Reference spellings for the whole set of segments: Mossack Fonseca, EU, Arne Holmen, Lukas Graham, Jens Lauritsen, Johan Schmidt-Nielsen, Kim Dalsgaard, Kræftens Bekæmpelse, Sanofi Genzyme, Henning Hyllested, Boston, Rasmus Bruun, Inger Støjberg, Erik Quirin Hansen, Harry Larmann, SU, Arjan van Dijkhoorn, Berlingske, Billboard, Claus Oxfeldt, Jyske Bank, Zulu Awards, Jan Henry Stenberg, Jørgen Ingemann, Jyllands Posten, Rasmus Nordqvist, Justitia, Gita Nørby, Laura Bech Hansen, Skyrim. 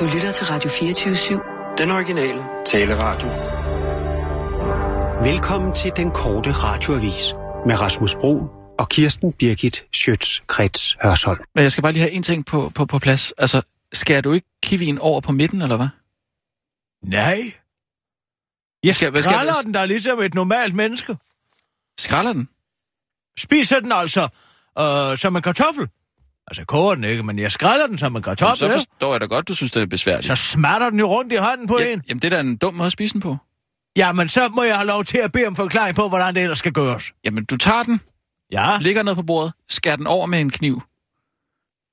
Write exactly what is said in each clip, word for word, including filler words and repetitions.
Du lytter til Radio fireogtyve syv. Den originale taleradio. Velkommen til den korte radioavis med Rasmus Bruun og Kirsten Birgit Schiøtz Kretz Hørsholm. Men jeg skal bare lige have en ting på, på, på plads. Altså, skærer du ikke kiwien over på midten, eller hvad? Nej. Jeg skræller den der ligesom et normalt menneske. Skræller den? Spiser den altså øh, som en kartoffel. Altså, jeg koger den ikke, men jeg skræller den som en kartoffel. Jamen, så forstår jeg da godt, du synes, det er besværligt. Så smatter den jo rundt i hånden på ja, en. Jamen, det er da en dum måde at spise den på. Jamen, så må jeg have lov til at bede om forklaring på, hvordan det ellers skal gøres. Jamen, du tager den, ja. Ligger ned på bordet, skærer den over med en kniv.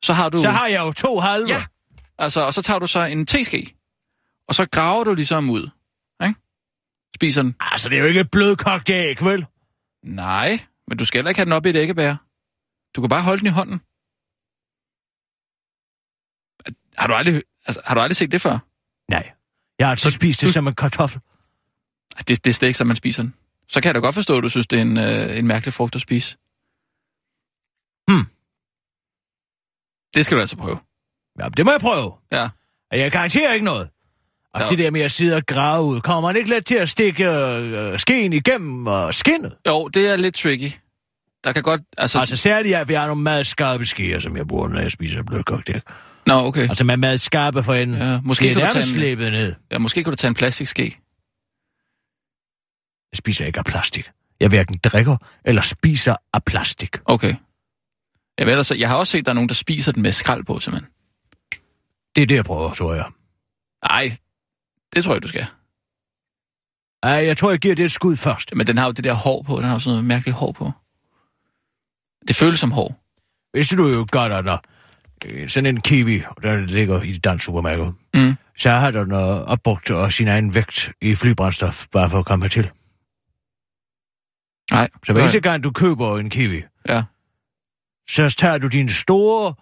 Så har du... Så har jeg jo to halve. Ja, altså, og så tager du så en teske, og så graver du ligesom ud, ikke? Spiser den. Altså, det er jo ikke et blødkogt æg, vel? Nej, men du skal heller ikke have den op i et æggebær. Du kan bare holde den i hånden. Har du aldrig, altså, har du aldrig set det før? Nej. Jeg har altså så, spist det du... som en kartoffel. Det, det er slet ikke, som man spiser den. Så kan jeg da godt forstå, at du synes, det er en, øh, en mærkelig frugt at spise. Hmm. Det skal du altså prøve. Ja, det må jeg prøve. Ja. Jeg garanterer ikke noget. Altså ja. Det der med at sidde og grave ud, kommer man ikke let til at stikke øh, skeen igennem øh, skindet? Jo, det er lidt tricky. Der kan godt... Altså, altså særligt, at vi har nogle meget skarpe skeer, som jeg bruger, når jeg spiser blødkogt æg. Nå, okay. Altså man er meget skarpe for en... Ja, måske kunne du tage en... ned. Ja, måske kunne du tage en plastikske. Jeg spiser ikke af plastik. Jeg hverken drikker eller spiser af plastik. Okay. Jeg, ved, altså, jeg har også set, at der er nogen, der spiser den med skrald på, simpelthen. Det er det, jeg prøver, tror jeg. Nej, det tror jeg, du skal. Ej, jeg tror, jeg giver det et skud først. Men den har jo det der hår på. Den har jo sådan noget mærkeligt hår på. Det føles som hår. Vidste du jo godt, at der sådan en kiwi, der ligger i det danske supermarked, mm. så har den opbrugt sin egen vægt i flybrændstof, bare for at komme hertil. Nej. Så hver eneste gang, du køber en kiwi, ja. Så tager du dine store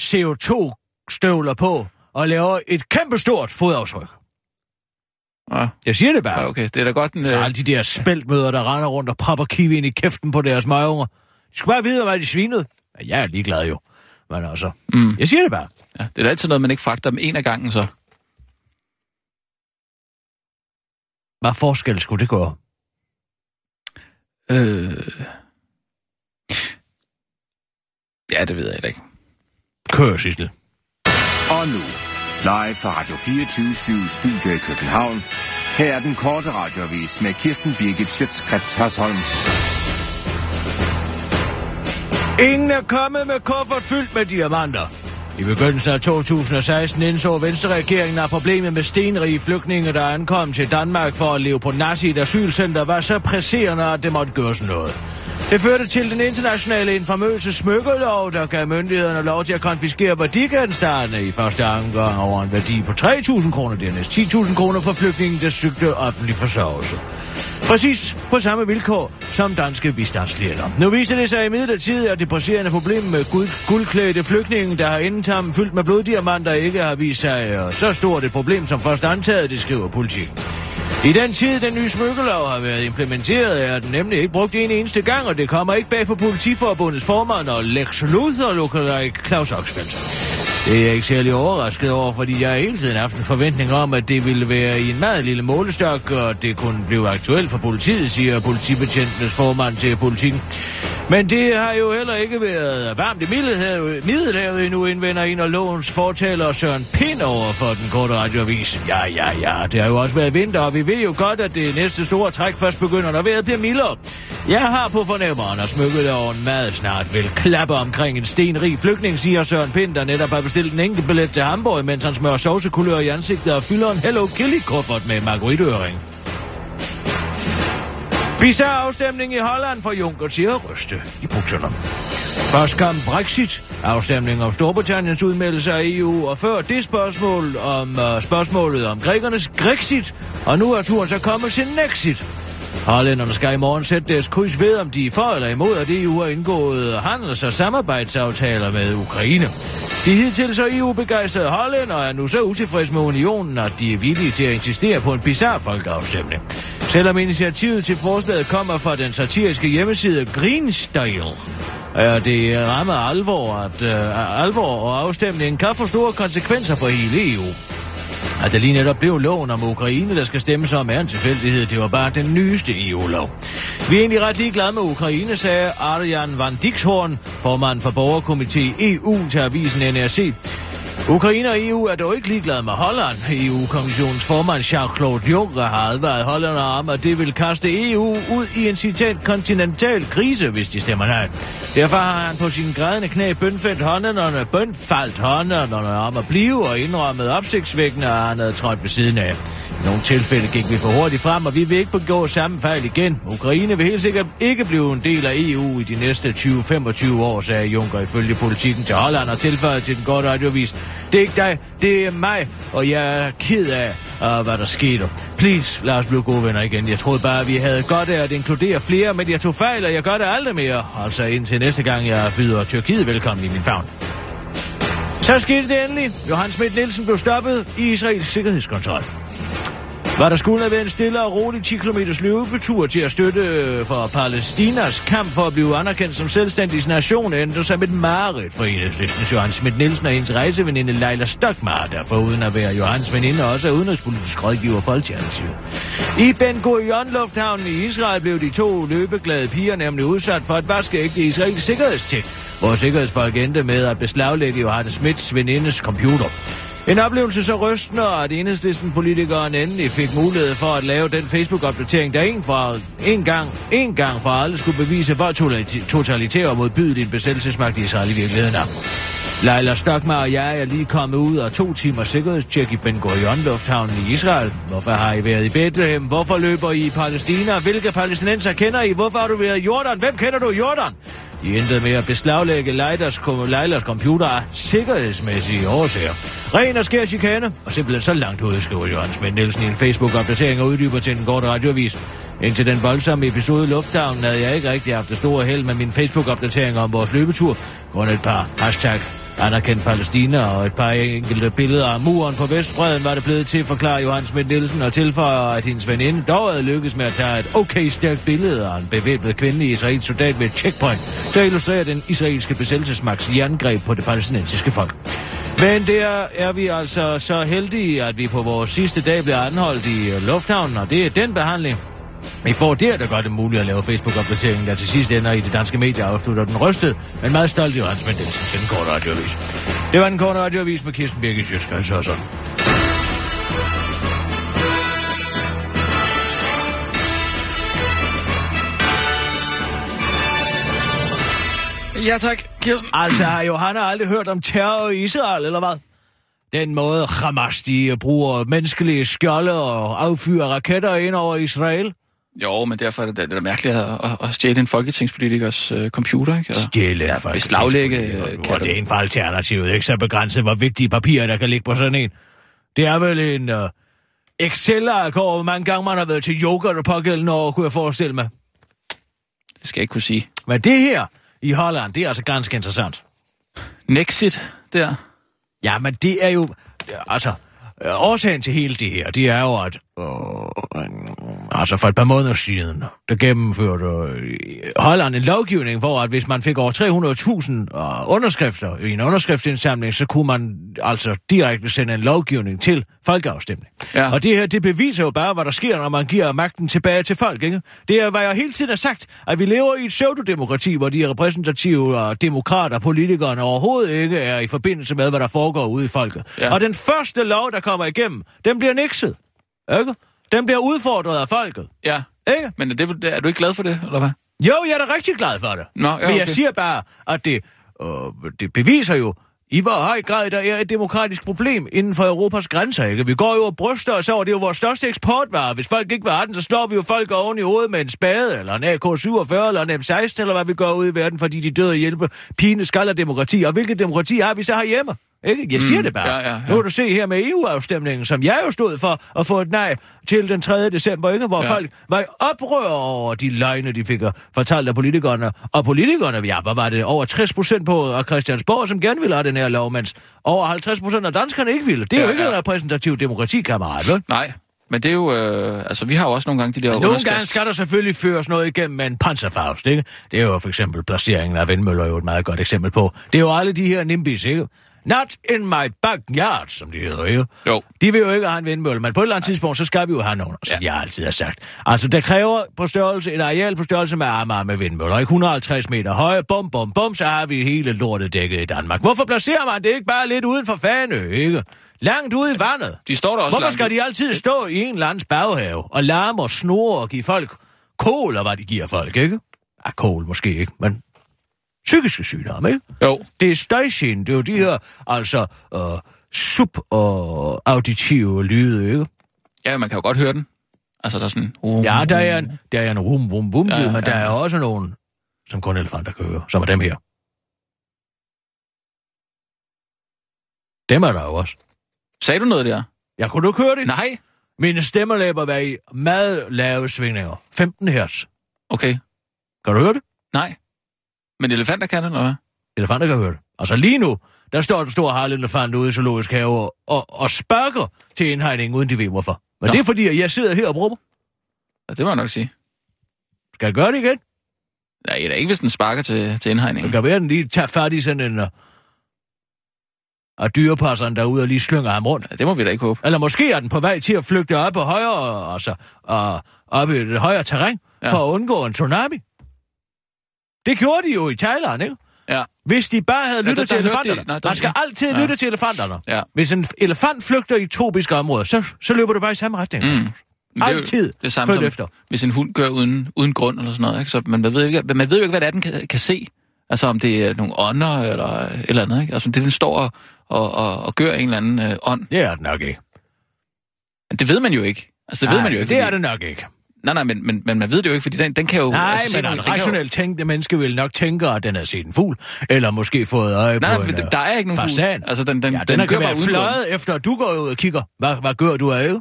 C O to-støvler på og laver et kæmpestort fodaftryk. Ja. Jeg siger det bare. Ja, okay. Det er da godt en, så alle de der spæltmøder, der render rundt og propper kiwien i kæften på deres møgunger. De skal bare vide, hvad de svinede. Ja, jeg er ligeglad jo. Men altså, mm. jeg siger det bare. Ja, det er da altid noget, man ikke fragter dem en af gangen, så. Hvad forskel skulle det gå? Øh... Ja, det ved jeg da ikke. Kør, Sissel. Og nu, live fra Radio fireogtyve syv Studio i København. Her er den korte radioavis med Kirsten Birgit Schiøtz Kretz Hørsholm. Ingen er kommet med kuffert fyldt med diamanter. I begyndelsen af to tusind og seksten indså Venstre-regeringen, at problemet med stenrige flygtninge, der ankom til Danmark for at leve på nazi i et asylcenter, var så presserende, at det måtte gøres noget. Det førte til den internationale infamøse smykkelov, der gav myndighederne lov til at konfiskere værdigenstande i første omgang over en værdi på tre tusind kroner, dernæst ti tusind kroner for flygtningen, der søgte offentlig forsørgelse. Præcis på samme vilkår som danske bistandsklienter. Nu viser det sig imidlertid, at det presserende problem med guld- guldklædte flygtninge, der har indentammen fyldt med bloddiamanter, ikke har vist sig så stort et problem som først antaget, det skriver Politiken. I den tid, den nye smykkelov har været implementeret, er den nemlig ikke brugt en eneste gang, og det kommer ikke bag på Politiforbundets formand og Lex Luthor-lookalike Claus Oxfeldt. Det er jeg ikke særlig overrasket over, fordi jeg hele tiden har haft en forventning om, at det ville være i en meget lille målestok, og det kunne blive aktuelt for politiet, siger politibetjentenes formand til Politiken. Men det har jo heller ikke været varmt i Middelhavet endnu, indvender en af lovens fortaler Søren Pind over for den korte radioavis. Ja, ja, ja, det har jo også været vinter, og vi ved jo godt, at det næste store træk først begynder, når vejret bliver mildere. Jeg har på fornemmeren, og smykkeloven meget snart vil klappe omkring en stenrig flygtning, siger Søren Pind, der netop har bestilt en enkelt billet til Hamburg, mens han smører sovsekulør i ansigtet og fylder en Hello Kitty-kuffert med margueriteøring. Bizarre afstemning i Holland for Juncker til at ryste i bukserne. Først kom Brexit, afstemning om Storbritanniens udmeldelse af E U, og før det spørgsmål om uh, spørgsmålet om grækernes Grexit, og nu er turen så kommet til Nexit. Hollænderne skal i morgen sætte deres kryds ved, om de er for eller imod, at E U har indgået handels- og samarbejdsaftaler med Ukraine. De hidtil så E U-begejstrede hollændere er nu så utilfredse med unionen, at de er villige til at insistere på en bizarre folkeafstemning. Selvom initiativet til forslaget kommer fra den satiriske hjemmeside GeenStijl, er det rammer alvor, at, uh, alvor og afstemningen kan få store konsekvenser for hele E U. Altså lige netop blev loven om Ukraine, der skal stemmes om, er en tilfældighed. Det var bare den nyeste E U-lov. Vi er egentlig ret ligeglade med Ukraine, sagde Arjan van Dijkhoorn, formand for Borgerkomité E U til avisen N R C. Ukraine og E U er dog ikke ligeglade med Holland. E U-kommissionens formand Jean-Claude Juncker har advaret hollanderne om, at det vil kaste E U ud i en citat kontinental krise, hvis de stemmer nej. Derfor har han på sine grædende knæ bønfaldt hollanderne, bønfaldt hollanderne om at blive og indrømmet opsigtsvækkende, og han havde trådt ved siden af. I nogle tilfælde gik vi for hurtigt frem, og vi vil ikke begå samme fejl igen. Ukraine vil helt sikkert ikke blive en del af E U i de næste tyve til femogtyve år, sagde Juncker ifølge Politiken til Holland og tilføjede til den gode radioavis. Det er ikke dig, det er mig, og jeg er ked af, uh, hvad der skete. Please, lad os blive gode venner igen. Jeg troede bare, vi havde godt af at inkludere flere, men jeg tog fejl, og jeg gør det aldrig mere. Altså indtil næste gang, jeg byder Tyrkiet velkommen i min favn. Så skete det endelig. Johan Schmidt-Nielsen blev stoppet i Israels sikkerhedskontrol. Var der skulle have været en stille og rolig ti kilometer løbetur til at støtte for Palæstinas kamp for at blive anerkendt som selvstændig nation, endte som et mareridt for Enhedslisten. Johan Schmidt-Nielsen og hendes rejseveninde Leila Stokmar, der foruden at være Johans veninde også er udenrigspolitisk rådgiver for Alternativet. I Ben Gurion-lufthavnen i Israel blev de to løbeglade piger nemlig udsat for et vaskeægte israelsk sikkerhedstjek, hvor sikkerhedsfolk endte med at beslaglægge Johannes Schmidts venindes computer. En oplevelse så rystende, at Enhedslisten-politikeren endelig fik mulighed for at lave den Facebook-opdatering, der en, for, en, gang, en gang for alle skulle bevise, hvor totalitær og modbydelig en besættelsesmagt Israel i virkeligheden er. Leila Stokmar og jeg er lige kommet ud af to timer sikkerhedstjek i Ben Gurion-lufthavnen i Israel. Hvorfor har I været i Bethlehem? Hvorfor løber I i Palæstina? Hvilke palæstinenser kender I? Hvorfor har du været i Jordan? Hvem kender du i Jordan? De endte med at beslaglægge Leilas, Leilas computer af sikkerhedsmæssige årsager. Ren og skær chikane, og simpelthen så langt ud, skriver Jørgen Schmidt-Nielsen i en Facebook-opdatering og uddyber til den korte radioavis. Indtil den voldsomme episode i lufthavnen havde jeg ikke rigtig haft det store held med min Facebook-opdatering om vores løbetur. Grundet et par hashtag anerkendt Palæstina og et par enkelte billeder af muren på Vestbredden var det blevet til, forklarer Johan Schmidt-Nielsen og tilføjer, at hendes veninde dog havde lykkes med at tage et okay stærkt billede af en bevæbnet kvindelig israelsk soldat ved et checkpoint, der illustrerer den israelske besættelsesmagts jerngreb på det palæstinensiske folk. Men der er vi altså så heldige, at vi på vores sidste dag bliver anholdt i lufthavnen, og det er den behandling. I får der, der gør det muligt at lave Facebook-opdateringen, der til sidst ender i de danske medier afslutter den rystede, men meget stolt i Hans Mendelsen til den korte radioavis. Det var den korte radioavis med Kirsten Birgit Schiøtz Kretz Hørsholm. Ja tak, Kirsten. Altså har Johanna aldrig hørt om terror i Israel, eller hvad? Den måde Hamas, de bruger menneskelige skjolde og affyrer raketter ind over Israel. Jo, men derfor er det, det er mærkeligt at, at stjæle en folketingspolitikers uh, computer, ikke? Eller, stjæle en ja, folketingspolitikers computer. Det er en for alternativet, ikke så begrænset, hvor vigtige papirer, der kan ligge på sådan en. Det er vel en uh, Excel-ark over, hvor mange gange man har været til yoghurt og pågældende år, kunne jeg forestille mig. Det skal jeg ikke kunne sige. Men det her i Holland, det er altså ganske interessant. Nexit, der. Ja, men det er jo... Altså... Årsagen til hele det her, det er jo, at øh, altså for et par måneder siden, der gennemførte øh, Holland en lovgivning, hvor at hvis man fik over tre hundrede tusind øh, underskrifter i en underskriftindsamling, så kunne man altså direkte sende en lovgivning til folkeafstemning. Ja. Og det her, det beviser jo bare, hvad der sker, når man giver magten tilbage til folk, ikke? Det er, hvad jeg hele tiden har sagt, at vi lever i et pseudodemokrati, hvor de repræsentative og demokrater og politikerne overhovedet ikke er i forbindelse med, hvad der foregår ude i folket. Ja. Og den første lov, der kommer igennem, den bliver nikset, ikke? Den bliver udfordret af folket. Ja, ikke? Men er, det, er du ikke glad for det, eller hvad? Jo, jeg er da rigtig glad for det. Nå, ja, okay. Men jeg siger bare, at det, øh, det beviser jo, i hvor høj grad der er et demokratisk problem inden for Europas grænser, ikke? Vi går jo og bryster os over, det er jo vores største eksportvare. Hvis folk ikke vil have den, så slår vi jo folk oven i hovedet med en spade, eller en A K syvogfyrre, eller en M seksten, eller hvad vi gør ude i verden, fordi de døde hjælper pine skaller demokrati. Og hvilket demokrati har vi så herhjemme? Ikke? Jeg siger mm, det bare. Ja, ja, ja. Nu kan du se her med E U-afstemningen, som jeg jo stod for at få et nej til den tredje december, ikke? Hvor ja. folk var i oprør over de løgne, de fik fortalt af politikerne. Og politikerne, ja, hvad var det? Over tres procent på Christiansborg, som gerne ville have den her lov, mens over halvtreds procent af danskerne ikke ville. Det er ja, jo ikke ja. en repræsentativ demokrati, kammerat, vel? Nej, men det er jo... Øh, altså, vi har jo også nogle gange de der underskrifter. Nogle gange skal der selvfølgelig føres noget igennem med en panserfaust, ikke? Det er jo for eksempel placeringen af vindmøller jo et meget godt eksempel på. Det er jo alle de her nimbys, ikke? Not in my backyard, som de hedder jo. jo. De vil jo ikke have en vindmølle, men på et eller andet tidspunkt, så skal vi jo have nogen, som ja. jeg altid har sagt. Altså, der kræver på størrelse, et areal på størrelse med Amager med vindmøller, ikke hundrede og halvtreds meter høje, bum, bum, bum, så har vi hele lortet dækket i Danmark. Hvorfor placerer man det ikke bare lidt uden for Fanø, ikke? Langt ude i vandet. De står der også. Hvorfor skal de altid stå i en eller andens baghave og larme og snore og give folk kål, og hvad de giver folk, ikke? Ah, kål måske ikke, men psykiske sygdomme, ikke? Jo. Det er støjsyn, det er jo de her, altså, øh, sub-auditive lyde, ikke? Ja, man kan jo godt høre den. Altså, der er sådan... Um, ja, der er en, der er en rum, rum, rum, ja, men ja. Der er også nogen, som kun elefanter kan høre, som er dem her. Dem er der jo også. Sagde du noget der? Jeg kunne du ikke høre det? Nej. Mine stemmerlæber var i meget lave svingninger. femten hertz. Okay. Kan du høre det? Nej. Men elefanter kan det, eller hvad? Elefanter kan høre det. Altså lige nu, der står en stor harlelefant ude i zoologisk have og, og sparker til indhegningen, uden de ved hvorfor. Men Nå. det er fordi, at jeg sidder her og brummer. Ja, det må jeg nok sige. Skal jeg gøre det igen? Nej, det er ikke, hvis den sparker til, til indhegningen. Det kan være, at den lige tager fat i sådan en... Og dyrepasseren derude og lige slynger ham rundt. Ja, det må vi da ikke håbe. Eller måske er den på vej til at flygte op på højre, altså, og op i det højere terræn, ja. for at undgå en tsunami. Det gjorde de jo i Thailand, ikke? Ja. Hvis de bare havde lyttet ja, det, til elefanterne. De... Nej, man skal ikke. altid lytte ja. til elefanterne. Ja. Hvis en elefant flygter i tropiske områder, så, så løber du bare i samme retning. Mm. Altid følg efter. Hvis en hund gør uden, uden grund eller sådan noget, ikke? Så man ved jo ikke, man ved jo ikke hvad det er, den kan, kan se. Altså om det er nogle ånder eller et eller andet, ikke? Altså det, den står og, og, og, og gør en eller anden øh, ånd. Det er det nok ikke. Det ved man jo ikke. Altså det nej, ved man jo ikke. det fordi... er det nok ikke. Nej, nej, men, men, men man ved det jo ikke, fordi den, den kan jo... Nej, altså, men en rationelt jo... tænkende menneske vil nok tænke, at den har set en fugl, eller måske fået øje nej, på en der er ikke nogen fasan. Fugl. Altså, den, den, ja, den, den, den kan være fløjet efter, du går ud og kigger. Hvad, hvad gør du af? Det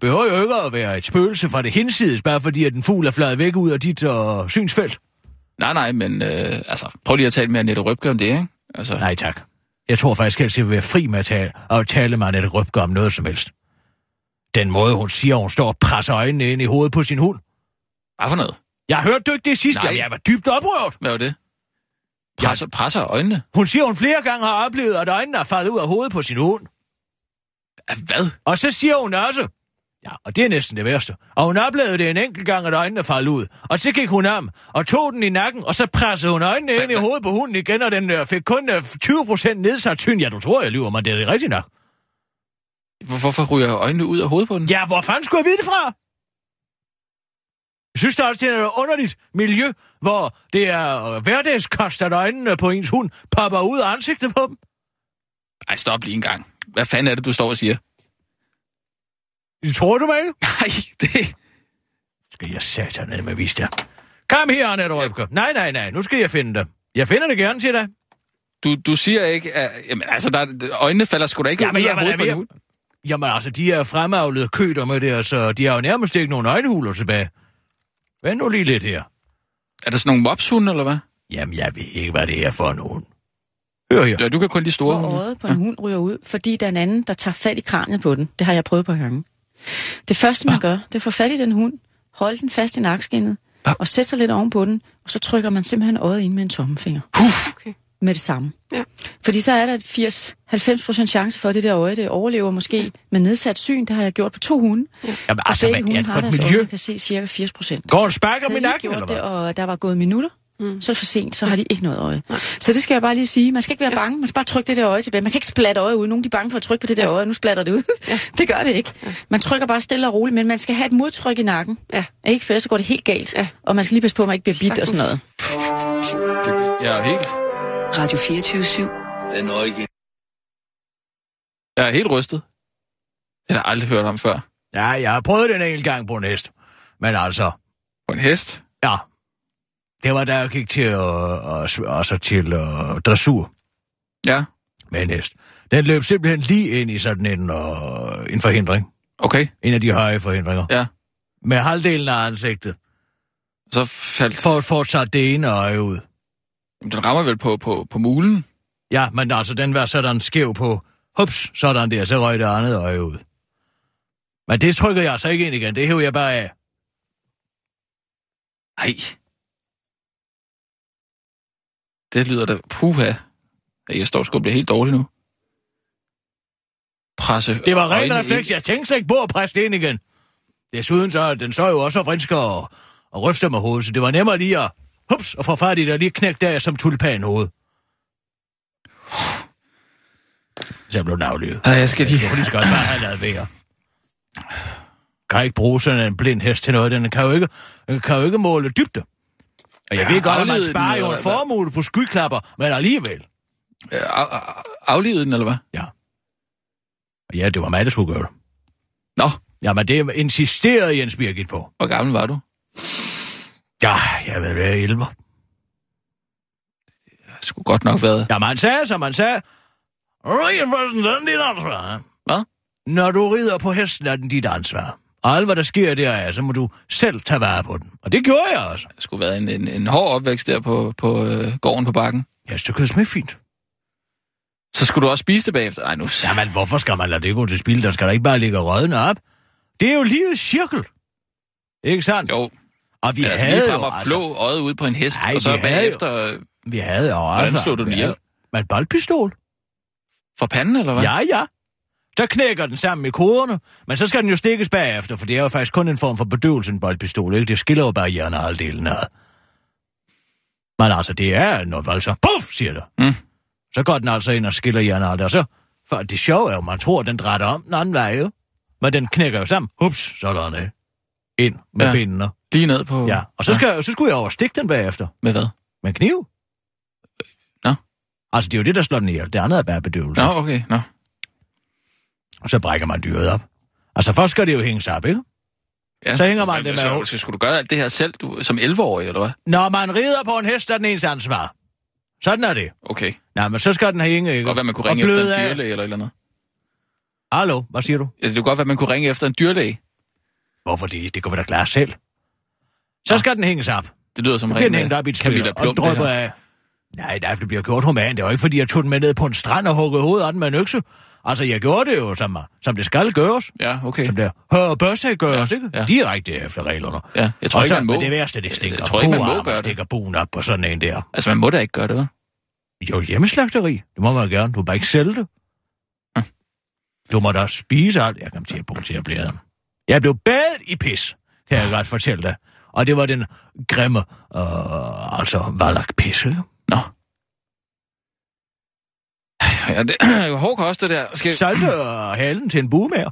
behøver jo ikke at være et spøgelse fra det hinsides, bare fordi, at den fugl er fløjet væk ud af dit øh, synsfelt. Nej, nej, men øh, altså, prøv lige at tale med Anette Røpke om det, ikke? Altså... Nej, tak. Jeg tror faktisk helst, jeg vil være fri med at tale, og tale med Anette Røpke om noget som helst. Den måde, hun siger, hun står og presser øjnene ind i hovedet på sin hund. Hvad for noget? Jeg hørte du ikke det sidste. Nej. Jeg var dybt oprørt. Hvad var det? Presser, jeg... presser øjnene? Hun siger, hun flere gange har oplevet, at øjnene er faldet ud af hovedet på sin hund. Hvad? Og så siger hun også... Ja, og det er næsten det værste. Og hun oplevede det en enkelt gang, at øjnene faldt ud. Og så gik hun om og tog den i nakken, og så pressede hun øjnene ind i hovedet på hunden igen, og den fik kun tyve procent nedsat syn. Ja, du tror, jeg lyver mig. Det er det rigtigt nok. Hvorfor ryger øjnene ud af hovedet på den? Ja, hvor fanden skulle jeg vide det fra? Jeg synes, der er også et underligt miljø, hvor det er hverdagskost, at øjnene på ens hund popper ud af ansigtet på dem. Ej, stop lige en gang. Hvad fanden er det, du står og siger? Det tror du mig ikke? Nej, det... Skal jeg satanede med vise dig. Kom her, Anette Røpke. Nej, nej, nej. Nu skal jeg finde det. Jeg finder det gerne til dig. Du, du siger ikke... At... Jamen, altså, der... øjnene falder sgu da ikke jamen, ud af hovedet på en hund. Jamen altså, de er fremavlede køder med det, så de har jo nærmest ikke nogen øjenhuler tilbage. Vent nu lige lidt her. Er der sådan nogle mopshunde, eller hvad? Jamen, jeg ved ikke, hvad det er for en hund. Hør her. Ja, du kan kun de store hunde. Øjet på en ja. hund ryger ud, fordi der er en anden, der tager fat i kraniet på den. Det har jeg prøvet på gange. Det første, man ah. gør, det er at få fat i den hund, holde den fast i nakskindet, ah. og sætte sig lidt oven på den, og så trykker man simpelthen øjet ind med en tommefinger. Okay. Med det samme. Ja. Fordi så er der firs til halvfems procent chance for, at det der øje, det overlever måske med nedsat syn. Det har jeg gjort på to hunde. Jamen, og altså, begge hunde har deres øje, kan se cirka firs procent. Går en sparker min nakken, eller hvad? Det, og der var gået minutter, mm. så for sent, så har de ikke noget øje. Nej. Så det skal jeg bare lige sige. Man skal ikke være ja. bange. Man skal bare trykke det der øje tilbage. Man kan ikke splatte øje ud. Nogle de er bange for at trykke på det der ja. øje, nu splatter det ud. Ja. Det gør det ikke. Ja. Man trykker bare stille og roligt, men man skal have et modtryk i nakken. Ja. Ikke? For ellers så går det helt galt. Ja. Og man skal lige passe på, at man ikke bliver bidt og sådan noget. Ja, helt... Radio fireogtyve syv. Den origin. Jeg er helt rystet. Jeg har aldrig hørt om før. Ja, jeg har prøvet den en gang på en hest. Men altså... På en hest? Ja. Det var da jeg gik til, øh, altså til øh, dressur. Ja. Med en hest. Den løb simpelthen lige ind i sådan en, øh, en forhindring. Okay. En af de høje forhindringer. Ja. Med halvdelen af ansigtet. Så faldt... For at fortsætte det ene øje ud. Den rammer vel på, på, på mulen? Ja, men altså, den var sådan skæv på, hups, sådan der, så røg det andet øje ud. Men det trykker jeg så ikke ind igen, det hæver jeg bare af. Ej. Det lyder da, puha. Jeg står sgu og bliver helt dårlig nu. presse... Det var rent refleks. Jeg tænkte slet ikke på at presse det ind igen. Desuden så, den står jo også og vrinsker og, og ryster med hovedet, så det var nemmere lige at... Hups, og få fat i det og lige knække der som tulpanhoved. Så jeg blev navlivet. Ja, jeg skal lige... Jeg kunne lige godt bare have lavet være. Kan ikke bruge sådan en blind hest til noget. Den kan jo ikke, kan jo ikke måle dybde. Og jeg ja, ved godt, at man sparer jo en formue på skyklapper, men alligevel. Aflivede den, eller hvad? Ja. Ja, det var mig, der skulle gøre det. Nå. Jamen, det insisterede Jens Birgit på. Hvor gammel var du? Ja, jeg ved, hvad jeg elver. Det har sgu godt nok været. Ja, man sagde, som man sagde. Hvad? Når du rider på hesten, er den dit ansvar. Og alt, hvad der sker der er, så må du selv tage vare på den. Og det gjorde jeg også. Det skulle være en, en, en hård opvækst der på, på øh, gården på bakken. Ja, så kød smid fint. Så skulle du også spise det bagefter? Ej, nu... Jamen, hvorfor skal man lade det gå til spil? Der skal da ikke bare ligge rødden op. Det er jo livets cirkel. Ikke sandt? Jo. Og vi ja, altså, havde jo... Altså, at flå øjet ud på en hest, nej, og så bagefter... Jo... Vi havde jo også... Hvordan slog du den ihjel? Med en boldpistol. Fra panden, eller hvad? Ja, ja. Så knækker den sammen med koderne, men så skal den jo stikkes bagefter, for det er jo faktisk kun en form for bedøvelse, en boldpistol, ikke? Det skiller jo bare hjerne og halvdelen af. Men altså, det er noget voldsomt. Puff, siger det. Mm. Så går den altså ind og skiller hjerne og halvdelen, så... For det sjove er jo, man tror, den dretter om den anden vej, jo. Men den knækker jo sammen. Hups, så går den af. Ind med ja. benene. Lige ned på... Ja, og så, skal, ja. så skulle jeg overstikke den bagefter. Med hvad? Med kniv. Nå. Altså, det er jo det, der slår den ihjel. Det andet er bare bedøvelse. Nå, okay, nå. Og så brækker man dyret op. Altså, først skal det jo hænges op, ikke? Ja. Så hænger man men, det med... Så, så skulle du gøre alt det her selv, du, som elleve-årig, eller hvad? Når man rider på en hest, er den ens ansvar. Sådan er det. Okay. Nej, men så skal den have hænge, ikke? Og hvad man kunne ringe efter en dyrlæge, eller eller andet. Hallo, hvad siger du? Det er godt, at man kunne ringe efter en dyrlæge. Hvorfor det? Det går vi da klare selv. Så skal ja. den hænges op. Det lyder som ringe. Den hængt op i et spiller og drøber af. Nej, nej, det bliver gjort humant. Det var ikke, fordi jeg tog den med ned på en strand og huggede hovedet af den med en økse. Altså, jeg gjorde det jo, som, som det skal gøres. Ja, okay. Som det hører og børsag gøres, ja, ikke? Ja. Direkte efter reglerne. Ja, jeg tror ikke, man må. Men det værste, det stikker. Jeg tror ikke, man må gøre det. Stikker buen op på sådan en der. Altså, man må da ikke gøre det, hva'? Jo, hjemmeslagteri. Det må man gerne. Du må bare ikke sælge det. Ja. Du må da spise alt. Jeg kom til at punktere blæderne. Jeg blev badet i pis, kan jeg godt fortælle dig. Og det var den grimme, øh, altså valakpis, ikke? Nå. Ja, det er jo hård kost, det der. Skal... Salte halen til en bugemær.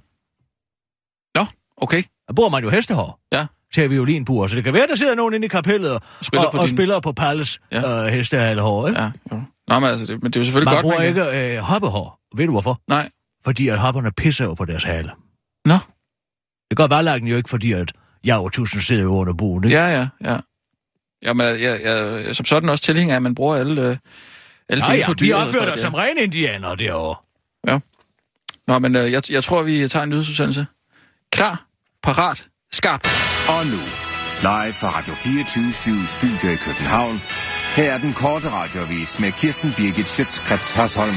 Nå, okay. Der bruger man jo hestehår. Ja. Til violinbuer, så det kan være, der sidder nogen inde i kapellet og spiller og, på, og din... spiller på Palles ja. øh, hestehalehår, ikke? Ja, jo. Nå, men altså, det, men det er jo selvfølgelig man godt, man bruger ikke øh, hoppehår. Ved du hvorfor? Nej. Fordi at hopperne pisser jo på deres hale. Nå. Det går valglakken jo ikke, fordi at jeg og tusind sidder jo under buen, ikke? Ja, ja, ja. Jamen, jeg, jeg, jeg, som sådan også tilhænger af, at man bruger alle... Øh... Nej, ja, vi opfører dig som rene indianere derovre. Ja. Nå, men øh, jeg, jeg tror, vi tager en nyhedsudsendelse. Klar, parat, skarp. Og nu, live fra Radio fireogtyve syv Studio i København. Her er den korte radioavis med Kirsten Birgit Schiøtz Kretz Hørsholm.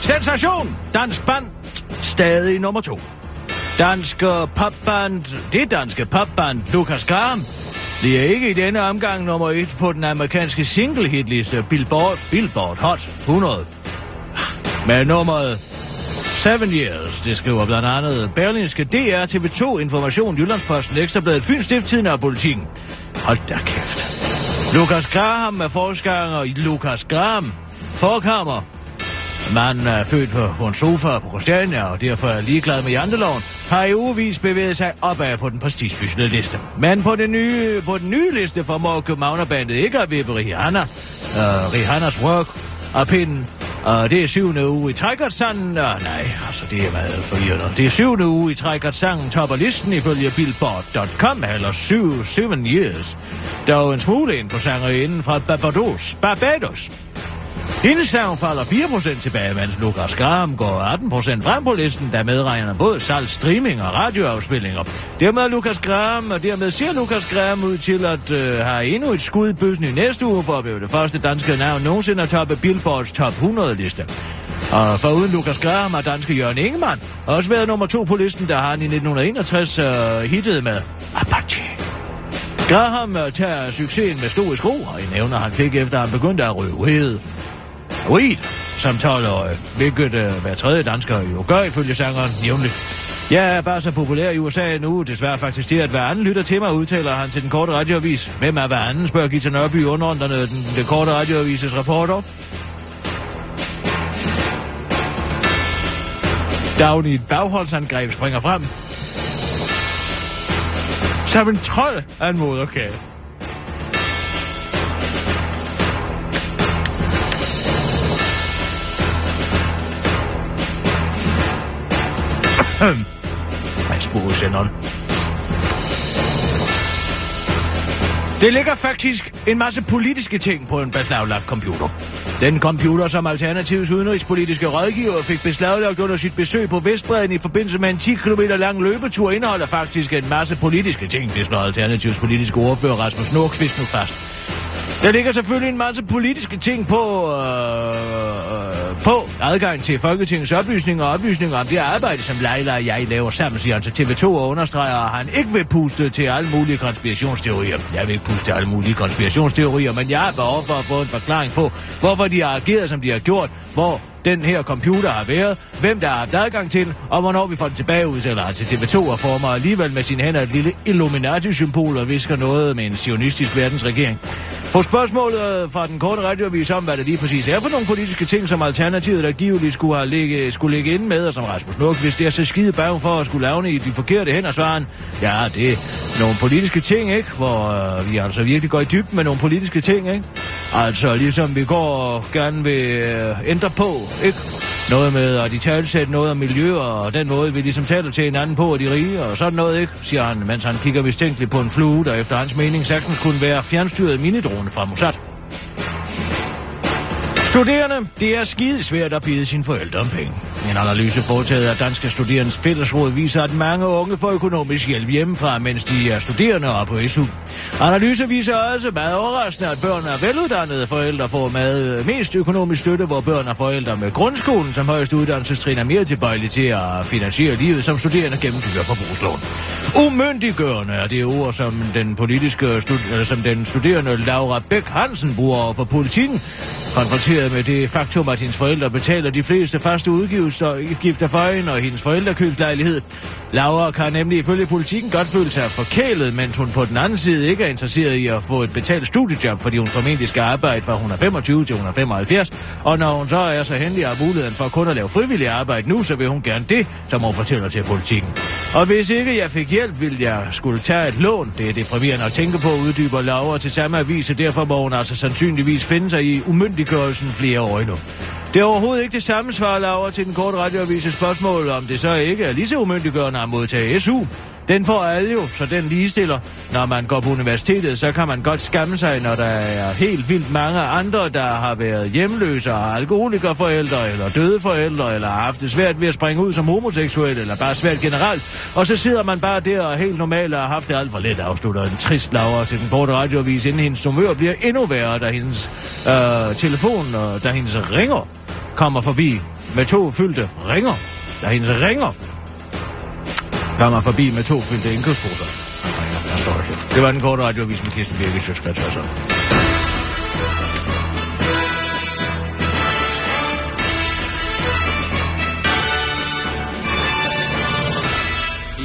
Sensation! Dansk band stadig nummer to. Danske popband, det danske popband Lukas Graham. Det er ikke i denne omgang nummer et på den amerikanske single-hitliste Billboard, Billboard Hot hundrede. Med nummeret Seven Years, det skriver blandt andet Berlingske, D R, T V to, Information, Jyllands Posten, Ekstrabladet, Fyns Stiftstidende og Politiken. Hold da kæft. Lukas Graham er forskanger i Lukas Graham. Forkammer. Manden er født på en sofa på Christiania, og derfor er ligeglad med janteloven, har i ugevis bevæget sig opad på den prestigefyldte liste. Men på den nye, på den nye liste formår Københavnerbandet ikke at vippe Rihanna, uh, Rihannas Work og pinden. Og det er syvende uge i trækkertsangen, og nej, altså det er meget forvirrende. Det er syvende uge i trækkertsangen topper listen ifølge Billboard punktum com, eller syv, seven years. Der er en smule ind på sangerinden fra Barbados. Barbados. Hendes sang falder fire procent tilbage, mens Lukas Graham går atten procent frem på listen, der medregner både salg, streaming og radioafspillinger. Dermed er Lukas Graham, og dermed ser Lukas Graham ud til at øh, have endnu et skud i bøssen i næste uge, for at blive det første danske navn nogensinde at toppe Billboards top hundrede-liste. Og foruden Lukas Graham har danske Jørgen Ingemann også været nummer to på listen, der har han i nitten enogtres øh, hittet med Apache. Graham tager succesen med stoisk ro, og i nævner han fik efter, han begyndte at røve hed. heroin som tolv-årig, hvilket øh, hver tredje dansker jo gør ifølge sangeren jævnligt. Jeg er bare så populær i U S A nu, desværre faktisk til, at hver anden lytter til mig, udtaler han til den korte radioavis. Hvem er hver anden, spørger Gita Nørby underordnerne den, den korte radioavises reporter. Dagen i et bagholdsangreb springer frem. Som en trold af en moderkage. Jeg spurgte senderen. Det ligger faktisk en masse politiske ting på en beslaglagt computer. Den computer, som Alternativets udenrigspolitiske rådgiver fik beslaglagt under sit besøg på Vestbredden i forbindelse med en ti kilometer lang løbetur, indeholder faktisk en masse politiske ting, det slår Alternativets politiske ordfører Rasmus Nordqvist nu fast. Der ligger selvfølgelig en masse politiske ting på, øh, på adgang til Folketingets oplysninger og oplysninger om det arbejde, som Leila og jeg laver sammen, siger han til T V to og understreger, at han ikke vil puste til alle mulige konspirationsteorier. Jeg vil ikke puste til alle mulige konspirationsteorier, men jeg er behov for at få en forklaring på, hvorfor de har ageret, som de har gjort, hvor den her computer har været, hvem der har haft adgang til den, og hvornår vi får den tilbage, udtaler han til T V to og former alligevel med sine hænder et lille Illuminati-symbol og visker noget med en sionistisk verdensregering. På spørgsmålet fra den korte radioavis om, hvad det lige præcis er for nogle politiske ting, som Alternativet der giveligt skulle have ligge, skulle ligge inde med, og som Rasmus Nordqvist er så skide bange for at skulle lavne i de forkerte hænder, svarer han, ja, det er nogle politiske ting, ikke? Hvor øh, vi altså virkelig går i dybden med nogle politiske ting, ikke? Altså ligesom vi går gerne vil ændre på, ikke? Noget med at de talsætte noget om miljø, og den måde vi ligesom taler til hinanden på, og de rige, og sådan noget, ikke? Siger han, mens han kigger mistænkeligt på en flue, der efter hans mening sagtens kunne være fjernstyret minidrone fra Mossack. Studerende, det er skidesvært at bide sine forældre om penge. En analyse foretaget af Danske Studerendes Fællesråd viser, at mange unge får økonomisk hjælp hjemmefra, mens de er studerende og på S U. Analyse viser også meget overraskende, at børn af veluddannede forældre får meget mest økonomisk støtte, hvor børn af forældre med grundskolen som højeste uddannelsestrin er mere tilbøjelige til at finansiere livet som studerende gennem dyre forbrugslån. Umyndiggørende er det ord, som den politiske stud- som den studerende Laura Bech Hansen bruger over for Politiken, konfronteret med det faktum, at hendes forældre betaler de fleste faste udgifter for hende og hendes forældrekøbslejlighed. Laura kan nemlig ifølge Politiken godt føle sig forkælet, mens hun på den anden side ikke er interesseret i at få et betalt studiejob, fordi hun formentlig skal arbejde fra et hundrede og femogtyve til et hundrede og femoghalvfjerds, og når hun så er så heldig af muligheden for kun at lave frivillig arbejde nu, så vil hun gerne det, som hun fortæller til Politiken. Og hvis ikke jeg fik hjælp, ville jeg skulle tage et lån. Det er deprimerende at tænke på, uddyber Laura til samme avis, og derfor må hun altså sandsynligvis finde sig i umyndiggørelsen flere år endnu. Det er overhovedet ikke det samme, svarer Laura til den korte radioavises spørgsmål, om det så ikke er lige så umyndiggørende at modtage S U. Den får alle jo, så den ligestiller. Når man går på universitetet, så kan man godt skamme sig, når der er helt vildt mange andre, der har været hjemløse og alkoholikerforældre, eller døde forældre, eller har haft det svært ved at springe ud som homoseksuel, eller bare svært generelt. Og så sidder man bare der og helt normalt og har haft det alt for let, afslutter en trist Laura til den korte radioavis, inden hendes humør bliver endnu værre, da hendes øh, telefon, og da hendes ringer kommer forbi med to fyldte ringer. Da hendes ringer kommer forbi med to fyldte indkøbsposer. Det var den korte radioavis med Kirsten Birgit Schiøtz Kretz Hørsholm.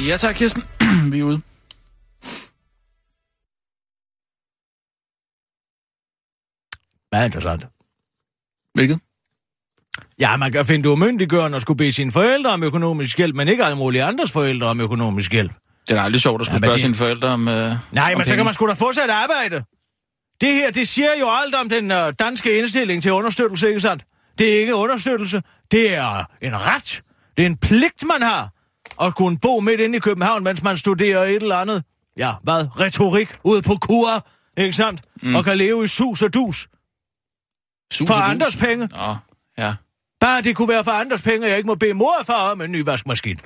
Ja tak, Kirsten. Vi er ude. Meget interessant. Hvilket? Ja, man kan finde det umyndiggørende at skulle bede sine forældre om økonomisk hjælp, men ikke alle mulige andres forældre om økonomisk hjælp. Det er aldrig sjovt at skulle ja, spørge det... sine forældre om... Øh, Nej, om men penge. Så kan man sgu da få sig et arbejde. Det her, det siger jo alt om den øh, danske indstilling til understøttelse, ikke sandt? Det er ikke understøttelse, det er en ret. Det er en pligt, man har at kunne bo midt inde i København, mens man studerer et eller andet. Ja, hvad? Retorik ude på kur, ikke sandt? Mm. Og kan leve i sus og dus. Sus for og dus? Andres penge. Nå, ja. Bare det kunne være for andres penge, jeg ikke må bede mor og far om en ny vaskemaskine.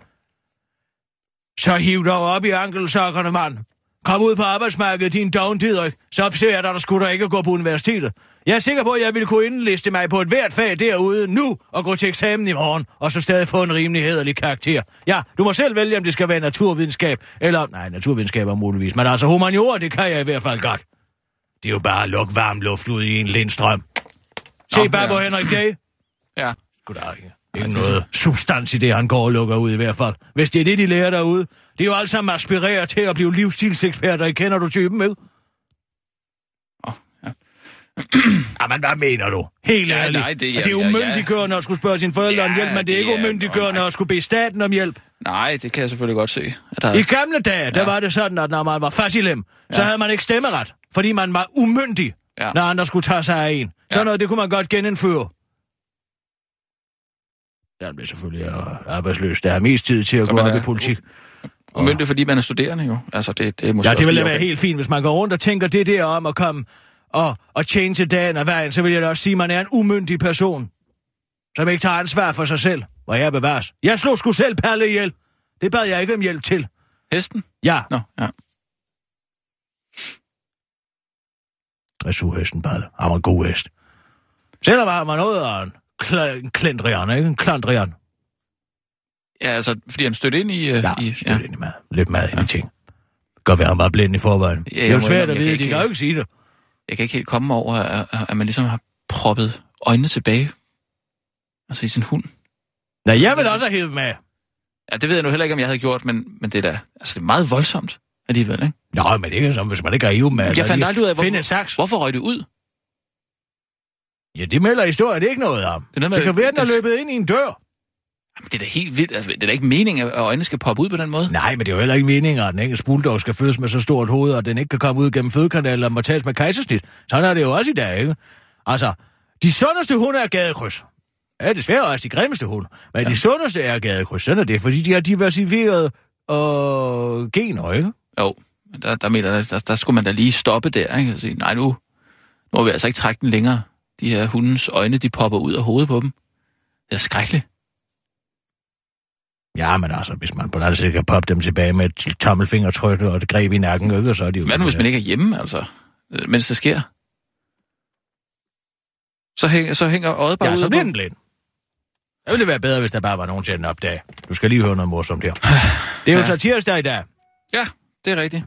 Så hiv dig op i ankelsokkerne, mand. Kom ud på arbejdsmarkedet, din dogntider. Så opser jeg dig, der skulle der ikke gå på universitetet. Jeg er sikker på, at jeg ville kunne indliste mig på et hvert fag derude nu og gå til eksamen i morgen, og så stadig få en rimelig hæderlig karakter. Ja, du må selv vælge, om det skal være naturvidenskab, eller... Nej, naturvidenskab er muligvis, men altså humaniora, det kan jeg i hvert fald godt. Det er jo bare at lukke varm luft ud i en lindstrøm. Se bare på Henrik Day. Ja. Sgu da ikke. Ikke noget substans i det, han går og lukker ud i hvert fald. Hvis det er det, de lærer derude. Det er jo alt sammen aspireret til at blive livsstilseksperter. I kender du typen, ikke? Åh, oh, ja. Jamen, hvad mener du? Helt ja, ærligt. Nej, det, jamen, er det umyndiggørende ja, ja. at skulle spørge sine forældre ja, om hjælp, men det, det er ikke umyndiggørende at skulle bede staten om hjælp. Nej, det kan jeg selvfølgelig godt se. Havde... I gamle dage, ja. der var det sådan, at når man var fasilem, så ja. havde man ikke stemmeret, fordi man var umyndig, ja. når andre skulle tage sig af en. Sådan ja. noget, det kunne man godt genindføre. Der bliver selvfølgelig arbejdsløs. Der er mest tid til at så gå op i politik. Og men det er fordi, man er studerende jo. Altså, det, det er måske ja, det ville være helt fint, hvis man går rundt og tænker det der om at komme og, og tjene til dagen og vejen, så vil jeg da også sige, at man er en umyndig person, som ikke tager ansvar for sig selv, hvor jeg bevares. Jeg slog sgu selv Perle ihjel. Det bad jeg ikke om hjælp til. Hesten? Ja. Nå, ja. Dressurhesten, Perle. Han var en god hest. Selvom han var noget af en Kl- klandrian, ikke? En klandrian. Ja, altså, fordi han stødte ind i... Uh, ja, i, stødte ja. ind i mad. Lidt mad ja. i de ting. Godt være, han var blind i forvejen. Ja, det er jo svært at vide, de kan jo ikke sige det. Jeg kan ikke helt komme over, at, at man ligesom har proppet øjnene tilbage. Altså i sin hund. Nej, jeg vil også have hævet med. Ja, det ved jeg nu heller ikke, om jeg havde gjort, men, men det er da... Altså, det er meget voldsomt alligevel, ikke? Nej, men det er ikke som, hvis man ikke har hævet med. Jeg altså, fandt aldrig ud af, hvorfor, hvorfor røg det ud? Ja, det melder historien ikke noget om. Det, noget, det kan være, den er løbet ind i en dør. Jamen, det er da helt vildt. Altså, det er da ikke meningen, at øjnene skal poppe ud på den måde. Nej, men det er jo heller ikke meningen, at den engelske bulldog skal fødes med så stort hoved, og den ikke kan komme ud gennem fødekanalen og må tages med kejsersnit. Sådan er det jo også i dag, ikke? Altså, de sundeste hunde er gadekryds. Ja, desværre også de grimmeste hunde. Men ja. de sundeste er gadekryds. Sådan er det, fordi de har diversiferet øh, gener, ikke? Jo, der, der, mener, der, der, der skulle man da lige stoppe der, ikke? Og sige, nej, nu, nu har vi altså ikke trække den længere. De her hundens øjne, de popper ud af hovedet på dem. Det er skrækkeligt. Ja, men altså, hvis man på den anden side kan poppe dem tilbage med et tommelfingertryk og et greb i nakken, ikke, så er de jo... Hvad nu, hvis man ikke er hjemme, altså, mens det sker? Så, hæng, så hænger øjet bare ja, ud så bliver den blind. Det ville være bedre, hvis der bare var nogen til at opdage. Du skal lige høre noget morsomt her. Det er jo ja. så tirsdag i dag. Ja, det er rigtigt.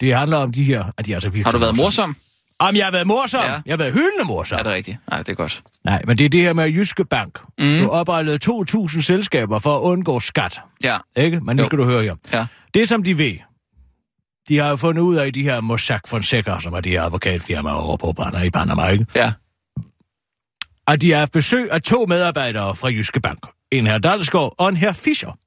Det handler om de her... At de altså virkelig har du været morsom? morsom? Om jeg har været morsom? Ja. Jeg har været hyldende morsom. Er det rigtigt? Nej, det er godt. Nej, men det er det her med Jyske Bank. Mm. Du oprettede to tusind selskaber for at undgå skat. Ja. Ikke? Men nu jo. skal du høre her. Ja. Det som de ved, de har jo fundet ud af de her Mossack Fonseca, som er de her advokatfirmaer over på Panama i Panama, ikke? Ja. Og de har haft besøg af to medarbejdere fra Jyske Bank. En her Dalsgaard og en her Fischer.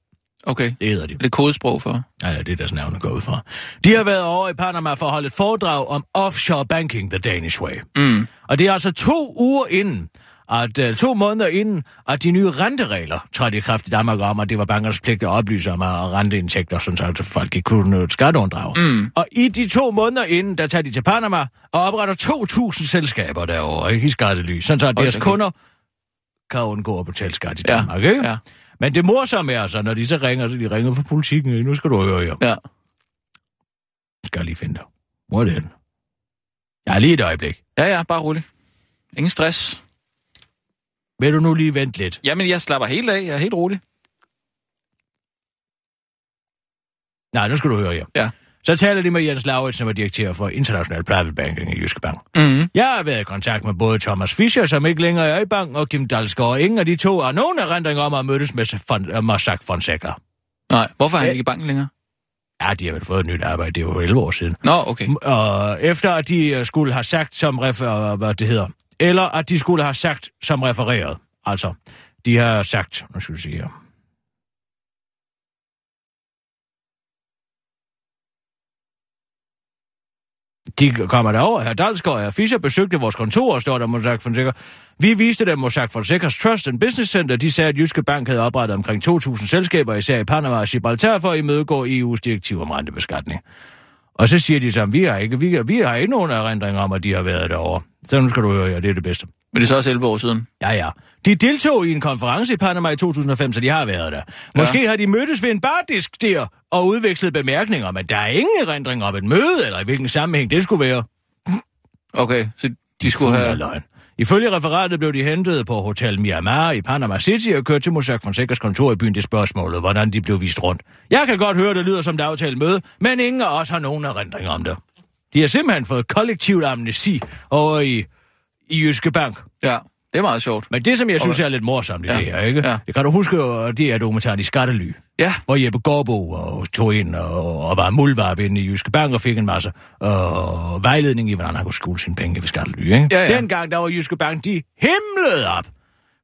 Okay, det hedder de. Lidt kodesprog for. Ja, det er deres navne går ud fra. De har været over i Panama for at holde et foredrag om offshore banking the Danish way. Mm. Og det er altså to uger inden, at, to måneder inden, at de nye renteregler trådte i kraft i Danmark om, at det var bankernes pligt at oplyse om renteindtægter, sådan så folk ikke kunne skatteunddrage. Mm. Og i de to måneder inden, der tager de til Panama og opretter to tusind selskaber derovre, ikke i skattely, sådan så at deres okay. kunder kan undgå at betale skat i Danmark, ja. ikke? Ja. Men det morsomme er altså, når de så ringer, så de ringer fra Politiken. Nu skal du høre her. Ja. Skal jeg lige finde dig. Hvor er det henne? Ja, lige et øjeblik. Ja, ja, bare rolig. Ingen stress. Vil du nu lige vente lidt? Jamen, jeg slapper helt af. Jeg er helt rolig. Nej, nu skal du høre her. Ja. Så taler de med Jens Lauritsen, som er direktør for International Private Banking i Jyske Bank. Mm-hmm. Jeg har været i kontakt med både Thomas Fischer, som ikke længere er i banken, og Kim Dalsgaard. Ingen af de to har nogen erindring om at mødes med Mossack Fonseca. Nej, hvorfor er han ikke i banken længere? Ja, de har vel fået et nyt arbejde. Det er jo elleve år siden. Nå, okay. Og efter at de skulle have sagt som refer... Hvad det hedder. Eller at de skulle have sagt som refereret. Altså, de har sagt... Nu skal vi se her... De kommer derover. Herr Dalsgaard og Fischer besøgte vores kontor, og står der Mossack Fonseca. Vi viste dem Mossack Fonsecas Trust and Business Center. De sagde, at Jyske Bank havde oprettet omkring to tusind selskaber, især i Panama og Gibraltar, for at imødegå E U's direktiv om rentebeskatning. Og så siger de sammen, vi har ikke, vi har, vi har ikke nogen erindring om, at de har været derovre. Så nu skal du høre, ja, det er det bedste. Men det er så også elleve år siden? Ja, ja. De deltog i en konference i Panama i to tusind og fem, så de har været der. Måske ja. har de mødtes ved en bardisk der og udvekslet bemærkninger, men der er ingen erindring om et møde, eller i hvilken sammenhæng det skulle være. Okay, så de skulle have... Løgn. Ifølge referatet blev de hentet på Hotel Miramar i Panama City og kørt til Mossack Fonsecas kontor i byen. Det spørgsmålet, hvordan de blev vist rundt. Jeg kan godt høre, det lyder som et aftalt møde, men ingen af os har nogen erindring om det. De har simpelthen fået kollektivt amnesi over i, i Jyske Bank. Ja. Det er meget sjovt. Men det, som jeg synes er lidt morsomt i ja. det her, ikke? Ja. Jeg kan du huske, at det er dokumentaren i Skattely, ja. hvor Jeppe Gårdbo og tog ind og, og var muldvarp inde i Jyske Bank og fik en masse og vejledning i, hvordan han kunne skjule sine penge ved Skattely, ikke? Ja, ja. Dengang, der var Jyske Bank, de himlede op,